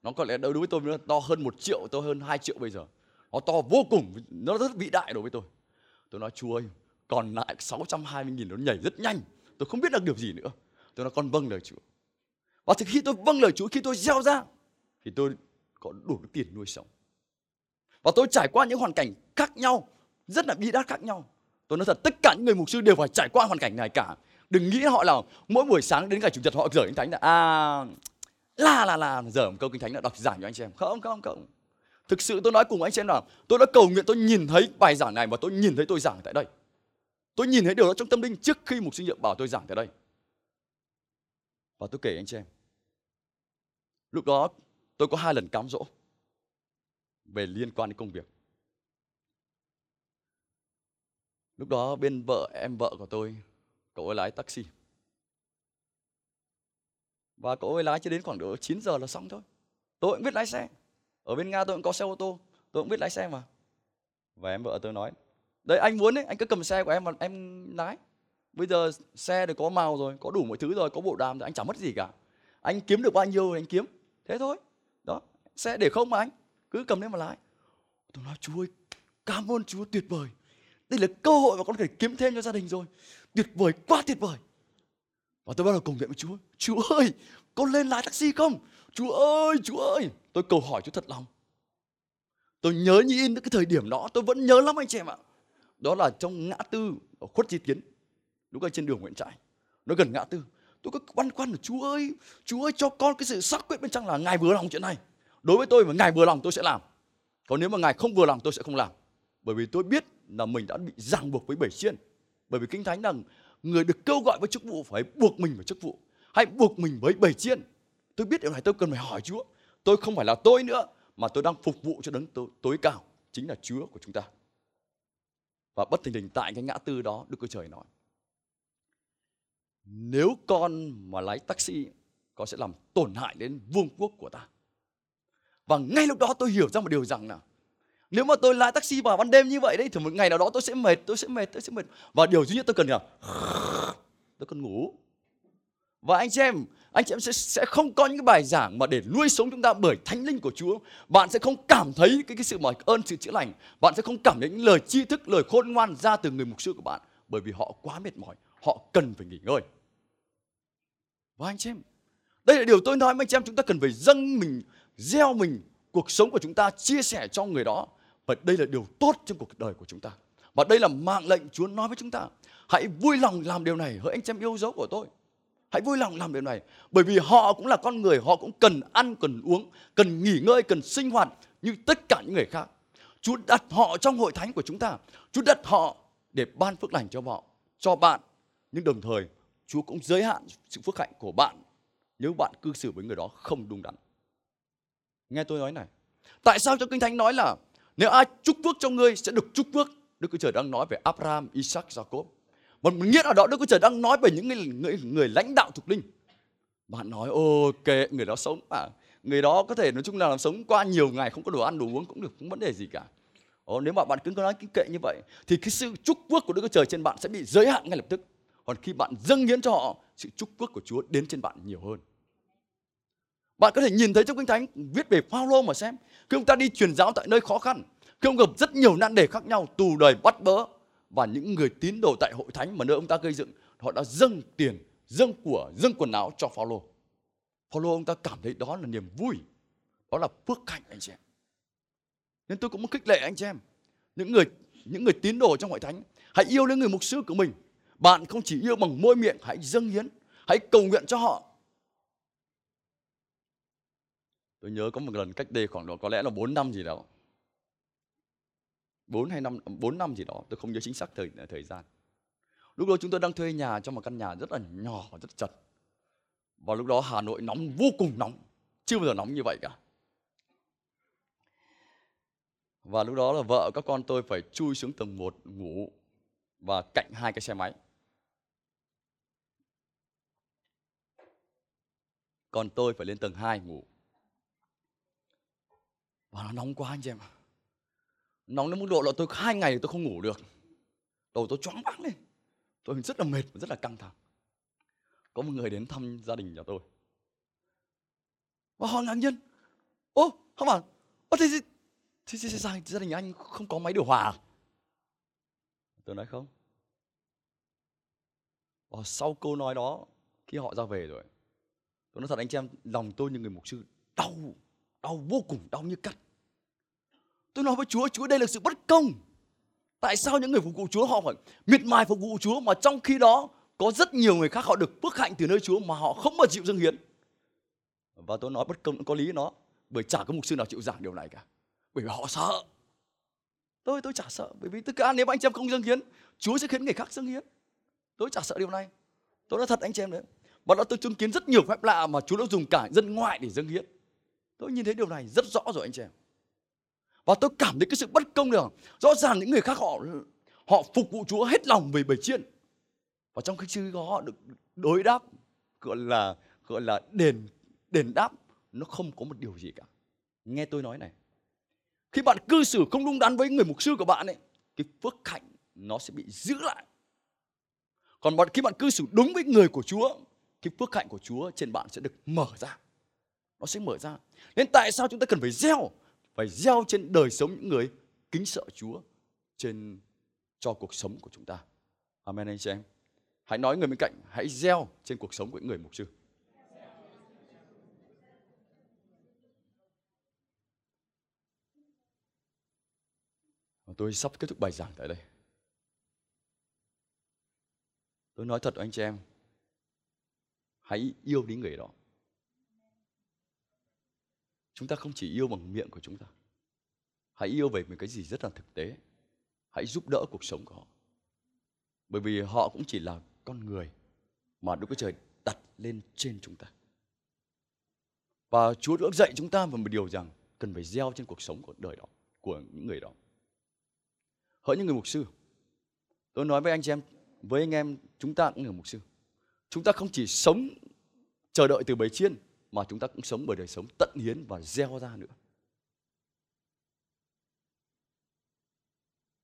Nó có lẽ đối với tôi nó to hơn 1 triệu, tôi hơn 2 triệu bây giờ. Nó to vô cùng, nó rất vĩ đại đối với tôi. Tôi nói Chúa ơi, còn lại 620.000 nó nhảy rất nhanh. Tôi không biết được điều gì nữa. Tôi nói con vâng lời Chúa. Và thì khi tôi vâng lời Chúa, khi tôi gieo ra, thì tôi có đủ tiền nuôi sống. Và tôi trải qua những hoàn cảnh khác nhau, rất là bi đát khác nhau. Tôi nói thật, tất cả những người mục sư đều phải trải qua hoàn cảnh này cả. Đừng nghĩ họ là mỗi buổi sáng đến ngày Chủ nhật họ giở kinh thánh là giở một câu kinh thánh là đọc giảng cho anh chị em. Không. Thực sự tôi nói cùng anh chị em là tôi đã cầu nguyện, tôi nhìn thấy bài giảng này và tôi nhìn thấy tôi giảng tại đây. Tôi nhìn thấy điều đó trong tâm linh trước khi mục sư Nhiệm bảo tôi giảng tại đây. Và tôi kể anh chị em, lúc đó tôi có 2 lần cám dỗ về liên quan đến công việc. Lúc đó bên em vợ của tôi, cậu ấy lái taxi. Và cậu ấy lái cho đến khoảng độ 9 giờ là xong thôi. Tôi cũng biết lái xe. Ở bên Nga tôi cũng có xe ô tô, tôi cũng biết lái xe mà. Và em vợ tôi nói, đấy anh muốn đấy, anh cứ cầm xe của em mà em lái. Bây giờ xe thì có màu rồi, có đủ mọi thứ rồi, có bộ đàm rồi, anh chẳng mất gì cả. Anh kiếm được bao nhiêu thì anh kiếm, thế thôi. Đó, xe để không mà anh, cứ cầm lên mà lái. Tôi nói Chúa ơi, cảm ơn Chúa tuyệt vời. Đây là cơ hội mà con có thể kiếm thêm cho gia đình rồi. Tuyệt vời, quá tuyệt vời. Và tôi bắt đầu cầu nguyện với Chúa. Chúa ơi, con lên lái taxi không? Chúa ơi. Tôi cầu hỏi Chúa thật lòng. Tôi nhớ như in cái thời điểm đó, tôi vẫn nhớ lắm anh chị em ạ. Đó là trong ngã tư ở Khuất Duy Tiến, lúc ở trên đường Nguyễn Trãi, nó gần ngã tư. Tôi cứ băn khoăn là Chúa ơi cho con cái sự xác quyết bên trong là Ngài vừa lòng chuyện này. Đối với tôi mà Ngài vừa lòng tôi sẽ làm. Còn nếu mà Ngài không vừa lòng tôi sẽ không làm. Bởi vì tôi biết là mình đã bị ràng buộc với bầy chiên. Bởi vì Kinh Thánh rằng người được kêu gọi với chức vụ phải buộc mình với chức vụ, hãy buộc mình với bầy chiên. Tôi biết điều này, tôi cần phải hỏi Chúa. Tôi không phải là tôi nữa, mà tôi đang phục vụ cho đấng tối cao, chính là Chúa của chúng ta. Và bất thình lình tại cái ngã tư đó, Đức Chúa Trời nói, nếu con mà lái taxi, con sẽ làm tổn hại đến vương quốc của ta. Và ngay lúc đó tôi hiểu ra một điều rằng là nếu mà tôi lái taxi vào ban đêm như vậy đấy, thì một ngày nào đó tôi sẽ mệt. Và điều duy nhất tôi cần là tôi cần ngủ. Và anh chị em sẽ không có những cái bài giảng mà để nuôi sống chúng ta bởi thánh linh của Chúa. Bạn sẽ không cảm thấy cái sự mời ơn, sự chữa lành. Bạn sẽ không cảm thấy những lời tri thức, lời khôn ngoan ra từ người mục sư của bạn. Bởi vì họ quá mệt mỏi, họ cần phải nghỉ ngơi. Và anh chị em, đây là điều tôi nói với anh chị em, chúng ta cần phải dâng mình, gieo mình, cuộc sống của chúng ta chia sẻ cho người đó. Và đây là điều tốt trong cuộc đời của chúng ta. Và đây là mạng lệnh Chúa nói với chúng ta. Hãy vui lòng làm điều này, hỡi anh chị em yêu dấu của tôi. Hãy vui lòng làm điều này. Bởi vì họ cũng là con người, họ cũng cần ăn, cần uống, cần nghỉ ngơi, cần sinh hoạt như tất cả những người khác. Chúa đặt họ trong hội thánh của chúng ta. Chúa đặt họ để ban phước lành cho họ, cho bạn. Nhưng đồng thời, Chúa cũng giới hạn sự phước hạnh của bạn nếu bạn cư xử với người đó không đúng đắn. Nghe tôi nói này. Tại sao trong Kinh Thánh nói là nếu ai chúc phước cho ngươi sẽ được chúc phước? Đức Chúa Trời đang nói về Abraham, Isaac, Jacob. Một nghĩa nào đó Đức Chúa Trời đang nói về những người lãnh đạo thuộc linh. Bạn nói kệ người đó sống mà. Người đó có thể nói chung là sống qua nhiều ngày không có đồ ăn đồ uống cũng được, không vấn đề gì cả. Nếu mà bạn cứ nói kệ như vậy thì cái sự chúc phước của Đức Chúa Trời trên bạn sẽ bị giới hạn ngay lập tức. Còn khi bạn dâng hiến cho họ, sự chúc phước của Chúa đến trên bạn nhiều hơn. Bạn có thể nhìn thấy trong Kinh Thánh viết về Phao-lô mà xem. Khi ông ta đi truyền giáo tại nơi khó khăn, khi ông gặp rất nhiều nạn đề khác nhau, tù đầy bắt bớ. Và những người tín đồ tại hội thánh mà nơi ông ta gây dựng, họ đã dâng tiền, dâng của, dâng quần áo cho Phao-lô. Phao-lô ông ta cảm thấy đó là niềm vui, đó là phước hạnh anh chị em. Nên tôi cũng muốn khích lệ anh chị em, những người tín đồ trong hội thánh, hãy yêu những người mục sư của mình. Bạn không chỉ yêu bằng môi miệng, hãy dâng hiến, hãy cầu nguyện cho họ. Tôi nhớ có một lần cách đây khoảng đó có lẽ là 4 năm gì đó. 4 năm gì đó, tôi không nhớ chính xác thời gian. Lúc đó chúng tôi đang thuê nhà trong một căn nhà rất là nhỏ, rất chật. Và lúc đó Hà Nội nóng, vô cùng nóng. chưa bao giờ nóng như vậy cả. Và lúc đó là vợ các con tôi phải chui xuống tầng 1 ngủ và cạnh hai cái xe máy. Còn tôi phải lên tầng 2 ngủ. Và nó nóng quá anh chị em ạ. Nóng đến mức độ là tôi 2 ngày tôi không ngủ được. Đầu tôi choáng váng lên. Tôi rất là mệt và rất là căng thẳng. Có một người đến thăm gia đình nhà tôi. Và họ ngạc nhiên. Ô, họ bảo, ô thế sao gia đình anh không có máy điều hòa? Tôi nói không. Sau câu nói đó, khi họ ra về rồi, tôi nói thật anh chị em, lòng tôi như người mục sư đau, đau vô cùng, đau như cắt. Tôi nói với Chúa, Chúa đây là sự bất công. Tại sao những người phục vụ Chúa họ phải miệt mài phục vụ Chúa, mà trong khi đó có rất nhiều người khác họ được phước hạnh từ nơi Chúa mà họ không bao giờ chịu dâng hiến. Và tôi nói bất công cũng có lý nó, bởi chả có mục sư nào chịu giảng điều này cả, bởi vì họ sợ. Tôi chả sợ, bởi vì tất cả nếu mà anh chị em không dâng hiến, Chúa sẽ khiến người khác dâng hiến. Tôi chả sợ điều này. Tôi nói thật anh chị em đấy. Và đó tôi chứng kiến rất nhiều phép lạ mà Chúa đã dùng cả dân ngoại để dâng hiến. Tôi nhìn thấy điều này rất rõ rồi anh chị em. Và tôi cảm thấy cái sự bất công được. Rõ ràng những người khác họ phục vụ Chúa hết lòng về bầy chiên. Và trong khi chư họ được đối đáp, gọi là đền đáp, nó không có một điều gì cả. Nghe tôi nói này. Khi bạn cư xử không đúng đắn với người mục sư của bạn ấy, cái phước hạnh nó sẽ bị giữ lại. Còn khi bạn cư xử đúng với người của Chúa, cái phước hạnh của Chúa trên bạn sẽ được mở ra. Nó sẽ mở ra. Nên tại sao chúng ta cần phải gieo? Phải gieo trên đời sống những người kính sợ Chúa, trên cho cuộc sống của chúng ta. Amen anh chị em. Hãy nói người bên cạnh, hãy gieo trên cuộc sống của những người mục sư. Tôi sắp kết thúc bài giảng tại đây. Tôi nói thật với anh chị em, hãy yêu đến người đó. Chúng ta không chỉ yêu bằng miệng của chúng ta. Hãy yêu về một cái gì rất là thực tế. Hãy giúp đỡ cuộc sống của họ. Bởi vì họ cũng chỉ là con người mà Đức Chúa Trời đặt lên trên chúng ta. Và Chúa đã dạy chúng ta về một điều rằng cần phải gieo trên cuộc sống của đời đó, của những người đó. Hỡi những người mục sư, tôi nói với anh chị em, với anh em, chúng ta cũng là mục sư. Chúng ta không chỉ sống chờ đợi từ bầy chiên, mà chúng ta cũng sống bởi đời sống tận hiến và gieo ra nữa.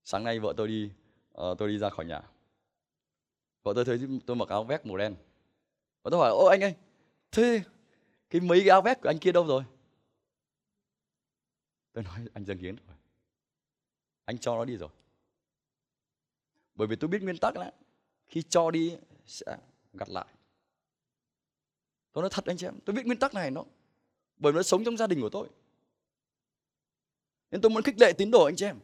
Sáng nay vợ tôi đi ra khỏi nhà. Vợ tôi thấy tôi mặc áo vest màu đen. Và tôi hỏi, ô anh ơi, thế mấy cái áo vest của anh kia đâu rồi? Tôi nói, anh dâng hiến rồi. Anh cho nó đi rồi. Bởi vì tôi biết nguyên tắc là khi cho đi sẽ gặt lại. Tôi nói thật anh chị em, tôi biết nguyên tắc này nó, bởi nó sống trong gia đình của tôi. Nên tôi muốn khích lệ tín đồ anh chị em.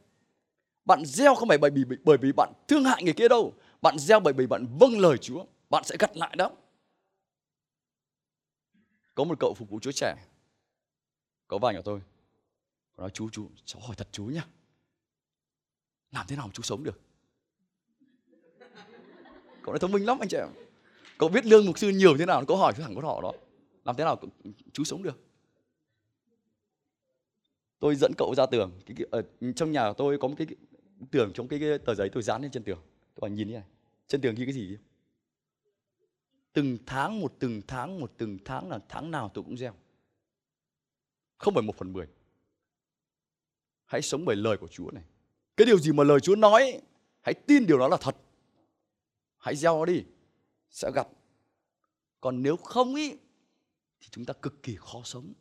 Bạn gieo không phải bởi vì bạn thương hại người kia đâu. Bạn gieo bởi vì bạn vâng lời Chúa, bạn sẽ gặt lại đó. Có một cậu phục vụ Chúa trẻ có vào nhà tôi. Nó nói, chú, cháu hỏi thật chú nhá, làm thế nào mà chú sống được? Cậu này thông minh lắm anh chị em. Cậu biết lương mục sư nhiều thế nào, cậu hỏi thẳng con họ đó. Làm thế nào chú sống được? Tôi dẫn cậu ra tường. Ở trong nhà tôi có một cái tường, trong cái tờ giấy tôi dán lên trên tường. Tôi bảo nhìn như này, trên tường ghi cái gì? Từng tháng là tháng nào tôi cũng gieo. Không phải 1/10. Hãy sống bởi lời của Chúa này. Cái điều gì mà lời Chúa nói, hãy tin điều đó là thật. Hãy gieo nó đi, sẽ gặp. Còn nếu không ý, thì chúng ta cực kỳ khó sống.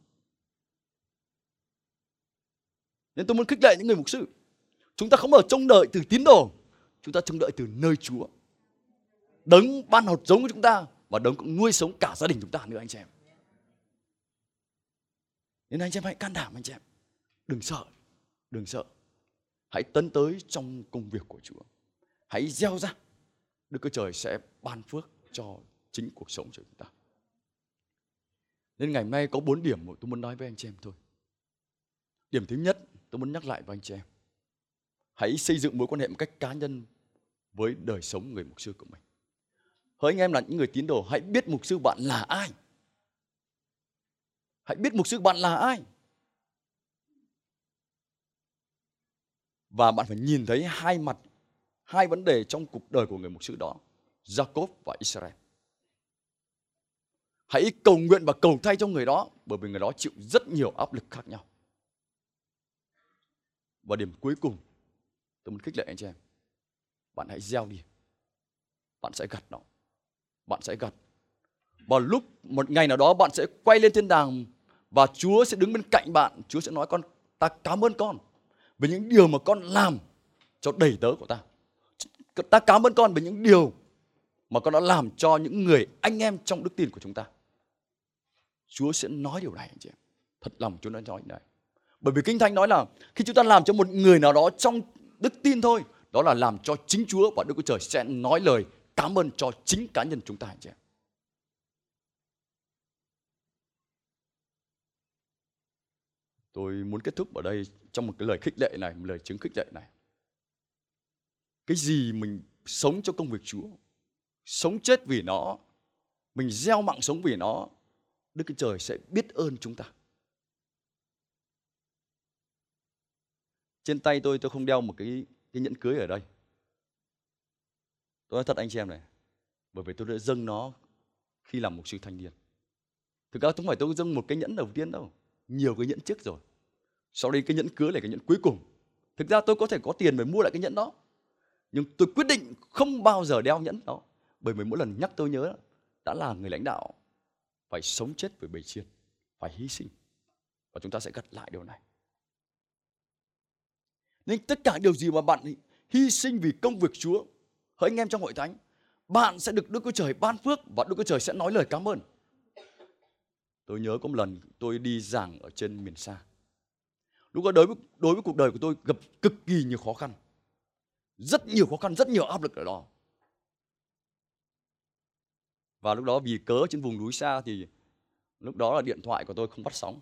Nên tôi muốn khích lệ những người mục sư. Chúng ta không ở trông đợi từ tín đồ, chúng ta trông đợi từ nơi Chúa. Đấng ban hột giống của chúng ta, và Đấng cũng nuôi sống cả gia đình chúng ta nữa anh chị em. Nên anh chị em hãy can đảm anh chị em. Đừng sợ. Hãy tấn tới trong công việc của Chúa. Hãy gieo ra. Đức Chúa Trời sẽ ban phước cho chính cuộc sống của chúng ta. Nên ngày hôm nay có 4 điểm mà tôi muốn nói với anh chị em thôi. Điểm thứ nhất, tôi muốn nhắc lại với anh chị em. Hãy xây dựng mối quan hệ một cách cá nhân với đời sống người mục sư của mình. Hỡi anh em là những người tín đồ, hãy biết mục sư bạn là ai. Hãy biết mục sư bạn là ai. Và bạn phải nhìn thấy hai mặt, hai vấn đề trong cuộc đời của người mục sư đó, Jacob và Israel. Hãy cầu nguyện và cầu thay cho người đó, bởi vì người đó chịu rất nhiều áp lực khác nhau. Và điểm cuối cùng, tôi muốn khích lệ anh chị em, bạn hãy gieo đi, bạn sẽ gặt nó, bạn sẽ gặt. Và lúc một ngày nào đó bạn sẽ quay lên thiên đàng và Chúa sẽ đứng bên cạnh bạn. Chúa sẽ nói, con, ta cảm ơn con về những điều mà con làm cho đầy tớ của ta. Ta cảm ơn con về những điều mà con đã làm cho những người anh em trong đức tin của chúng ta. Chúa sẽ nói điều này anh chị em. Thật lòng Chúa đã nói điều này. Bởi vì Kinh Thánh nói là khi chúng ta làm cho một người nào đó trong đức tin thôi, đó là làm cho chính Chúa, và Đức Chúa Trời sẽ nói lời cảm ơn cho chính cá nhân chúng ta anh chị em. Tôi muốn kết thúc ở đây trong một cái lời khích lệ này, một lời chứng khích lệ này. Cái gì mình sống cho công việc Chúa, sống chết vì nó, mình gieo mạng sống vì nó, Đức Chúa Trời sẽ biết ơn chúng ta. Trên tay tôi không đeo một cái nhẫn cưới ở đây. Tôi nói thật anh chị em này, bởi vì tôi đã dâng nó khi làm mục sư thanh niên. Thực ra không phải tôi dâng một cái nhẫn đầu tiên đâu, nhiều cái nhẫn trước rồi. Sau đây cái nhẫn cưới là cái nhẫn cuối cùng. Thực ra tôi có thể có tiền để mua lại cái nhẫn đó, nhưng tôi quyết định không bao giờ đeo nhẫn đó. Bởi vì mỗi lần nhắc tôi nhớ, đã là người lãnh đạo phải sống chết với bầy chiên, phải hy sinh, và chúng ta sẽ gặt lại điều này. Nên tất cả điều gì mà bạn hy sinh vì công việc Chúa, hỡi anh em trong hội thánh, bạn sẽ được Đức Chúa Trời ban phước, và Đức Chúa Trời sẽ nói lời cảm ơn. Tôi nhớ có một lần tôi đi giảng ở trên miền xa. Lúc đó đối với cuộc đời của tôi gặp cực kỳ nhiều khó khăn. Rất nhiều khó khăn, rất nhiều áp lực ở đó. Và lúc đó vì cớ trên vùng núi xa thì lúc đó là điện thoại của tôi không bắt sóng.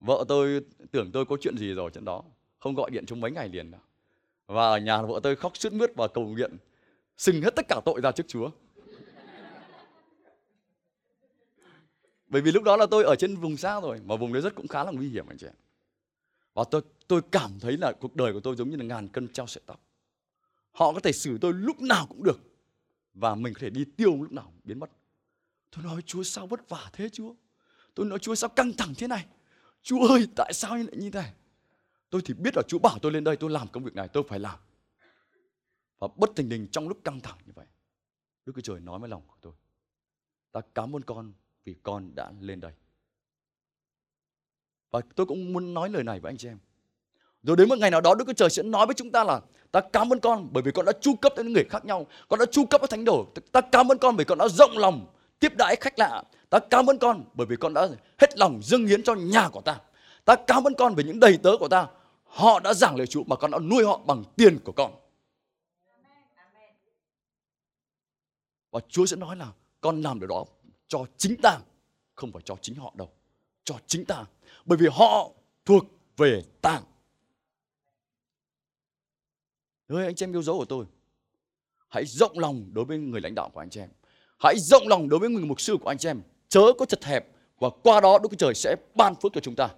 Vợ tôi tưởng tôi có chuyện gì rồi trên đó, không gọi điện trong mấy ngày liền. Và ở nhà vợ tôi khóc sướt mướt và cầu nguyện, xưng hết tất cả tội ra trước Chúa. Bởi vì lúc đó là tôi ở trên vùng xa rồi, mà vùng đấy rất cũng khá là nguy hiểm anh chị ạ. Và tôi cảm thấy là cuộc đời của tôi giống như là ngàn cân treo sợi tóc. Họ có thể xử tôi lúc nào cũng được, và mình có thể đi tiêu lúc nào cũng biến mất. Tôi nói, Chúa sao vất vả thế Chúa? Tôi nói, Chúa sao căng thẳng thế này? Chúa ơi, tại sao lại như thế này? Tôi thì biết là Chúa bảo tôi lên đây, tôi làm công việc này, tôi phải làm. Và bất thình lình trong lúc căng thẳng như vậy, Đức Chúa Trời nói với lòng của tôi, ta cảm ơn con vì con đã lên đây. Và tôi cũng muốn nói lời này với anh chị em. Rồi đến một ngày nào đó Đức Chúa Trời sẽ nói với chúng ta là, ta cảm ơn con bởi vì con đã chu cấp đến người khác nhau, con đã chu cấp đến thánh đồ. Ta cảm ơn con bởi con đã rộng lòng tiếp đãi khách lạ. Ta cảm ơn con bởi vì con đã hết lòng dâng hiến cho nhà của ta. Ta cảm ơn con về những đầy tớ của ta, họ đã giảng lời Chúa mà con đã nuôi họ bằng tiền của con. Và Chúa sẽ nói là, con làm điều đó cho chính ta, không phải cho chính họ đâu, cho chính ta, bởi vì họ thuộc về ta. Ơi anh chị em yêu dấu của tôi, hãy rộng lòng đối với người lãnh đạo của anh chị em, hãy rộng lòng đối với người mục sư của anh chị em, chớ có chật hẹp, và qua đó Đức Chúa Trời sẽ ban phước cho chúng ta.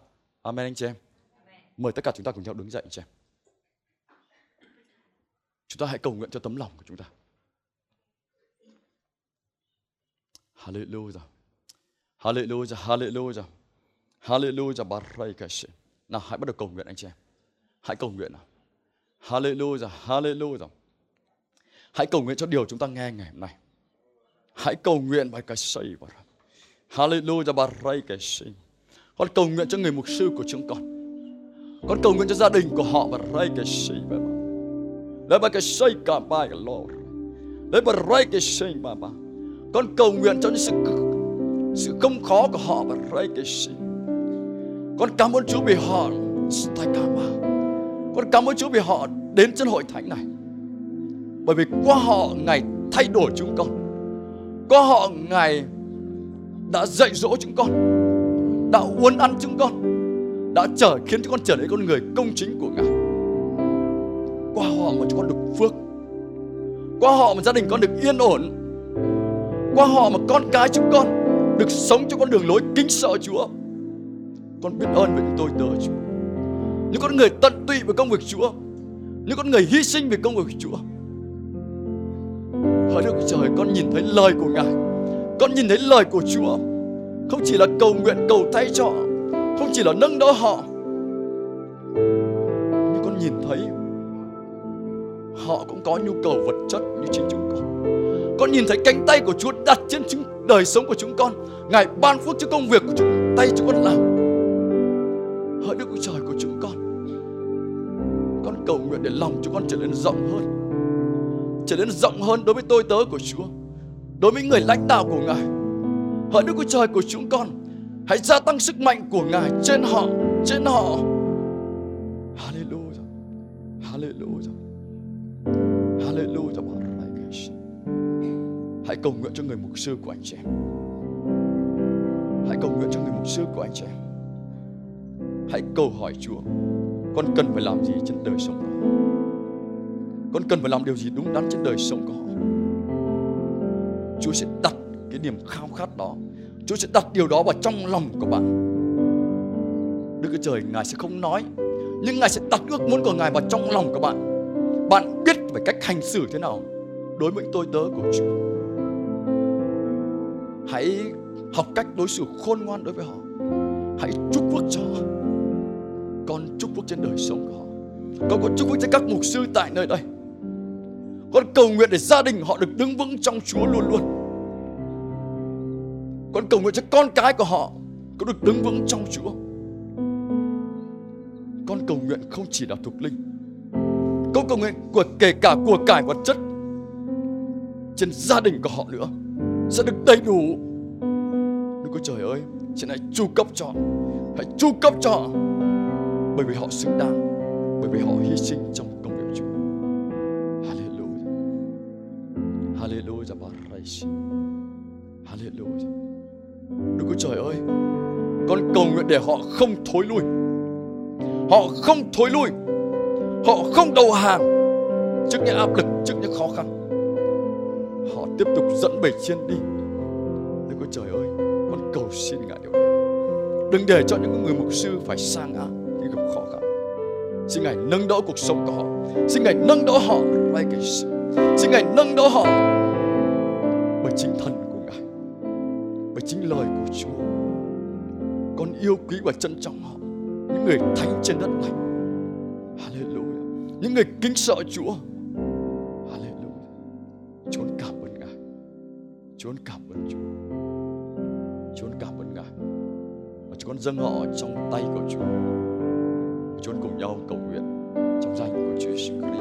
Amen anh chị em. Mời tất cả chúng ta cùng nhau đứng dậy anh chị em. Chúng ta hãy cầu nguyện cho tấm lòng của chúng ta. Hallelujah. Hallelujah, hallelujah. Hallelujah barakash. Nào hãy bắt đầu cầu nguyện anh chị em. Hãy cầu nguyện nào. Hallelujah, hallelujah. Hãy cầu nguyện cho điều chúng ta nghe ngày hôm nay. Hãy cầu nguyện barakash. Hallelujah barakash. Con cầu nguyện cho người mục sư của chúng con cầu nguyện cho gia đình của họ, barakash. Barakash ka ba Lord. Barakash baba. Con cầu nguyện cho những sự không khó của họ, barakash. Con cảm ơn Chúa vì họ, con cảm ơn Chúa vì họ đến trên hội thánh này, bởi vì qua họ Ngài thay đổi chúng con, qua họ Ngài đã dạy dỗ chúng con, đã uốn ăn chúng con, đã khiến chúng con trở nên con người công chính của Ngài. Qua họ mà chúng con được phước, qua họ mà gia đình con được yên ổn, qua họ mà con cái chúng con được sống trong con đường lối kính sợ Chúa, Con biết ơn về những tôi tớ, Chúa. Những con người tận tụy về công việc Chúa, những con người hy sinh về công việc Chúa. Hỡi Đức Trời, con nhìn thấy lời của Ngài, con nhìn thấy lời của Chúa. Không chỉ là cầu nguyện, cầu thay cho, không chỉ là nâng đỡ họ, nhưng con nhìn thấy họ cũng có nhu cầu vật chất như chính chúng con. Con nhìn thấy cánh tay của Chúa đặt trên đời sống của chúng con. Ngài ban phước cho công việc của chúng, tay chúng con làm. Hỡi Đức Trời của chúng con cầu nguyện để lòng chúng con trở nên rộng hơn, trở nên rộng hơn đối với tôi tớ của Chúa, đối với người lãnh đạo của Ngài. Hỡi Đức Trời của chúng con, hãy gia tăng sức mạnh của Ngài trên họ, trên họ. Hallelujah, Hallelujah, Hallelujah. Hãy cầu nguyện cho người mục sư của anh chị em. Hãy cầu nguyện cho người mục sư của anh chị em. Hãy cầu hỏi Chúa, con cần phải làm gì trên đời sống của họ? Con cần phải làm điều gì đúng đắn trên đời sống của họ? Chúa sẽ đặt cái niềm khao khát đó, Chúa sẽ đặt điều đó vào trong lòng của bạn. Đức Chúa Trời, Ngài sẽ không nói, nhưng Ngài sẽ đặt ước muốn của Ngài vào trong lòng của bạn. Bạn biết về cách hành xử thế nào đối với tôi tớ của Chúa. Hãy học cách đối xử khôn ngoan đối với họ. Hãy chúc phước cho họ. Con chúc phước trên đời sống của họ. Con có chúc phước cho các mục sư tại nơi đây. Con cầu nguyện để gia đình họ được đứng vững trong Chúa luôn luôn. Con cầu nguyện cho con cái của họ có được đứng vững trong Chúa. Con cầu nguyện không chỉ là thuộc linh. Con cầu nguyện của kể cả của cải vật chất trên gia đình của họ nữa sẽ được đầy đủ. Đức Chúa Trời ơi, xin hãy chu cấp cho họ, hãy chu cấp cho họ, bởi vì họ xứng đáng, bởi vì họ hy sinh trong công việc Chúa. Hallelujah, Hallelujah, Barai, Hallelujah. Đức Chúa Trời ơi, con cầu nguyện để họ không thối lui, họ không thối lui, họ không đầu hàng trước những áp lực, trước những khó khăn. Họ tiếp tục dẫn bầy chiên đi. Đức Chúa Trời ơi, con cầu xin Ngài điều này. Đừng để cho những người mục sư phải sa ngã khi gặp khó khăn. Xin Ngài nâng đỡ cuộc sống của họ. Xin Ngài nâng đỡ họ. Xin Ngài nâng đỡ họ bởi chính thần của Ngài, bởi chính lời của Chúa. Con yêu quý và trân trọng họ, những người thánh trên đất này. Hallelujah. Những người kính sợ Chúa. Chúa cảm ơn Chúa. Chúa cảm ơn Ngài. Và Chúa con dâng họ trong tay của Chúa. Chúa cùng nhau cầu nguyện trong danh của Chúa Jesus Christ.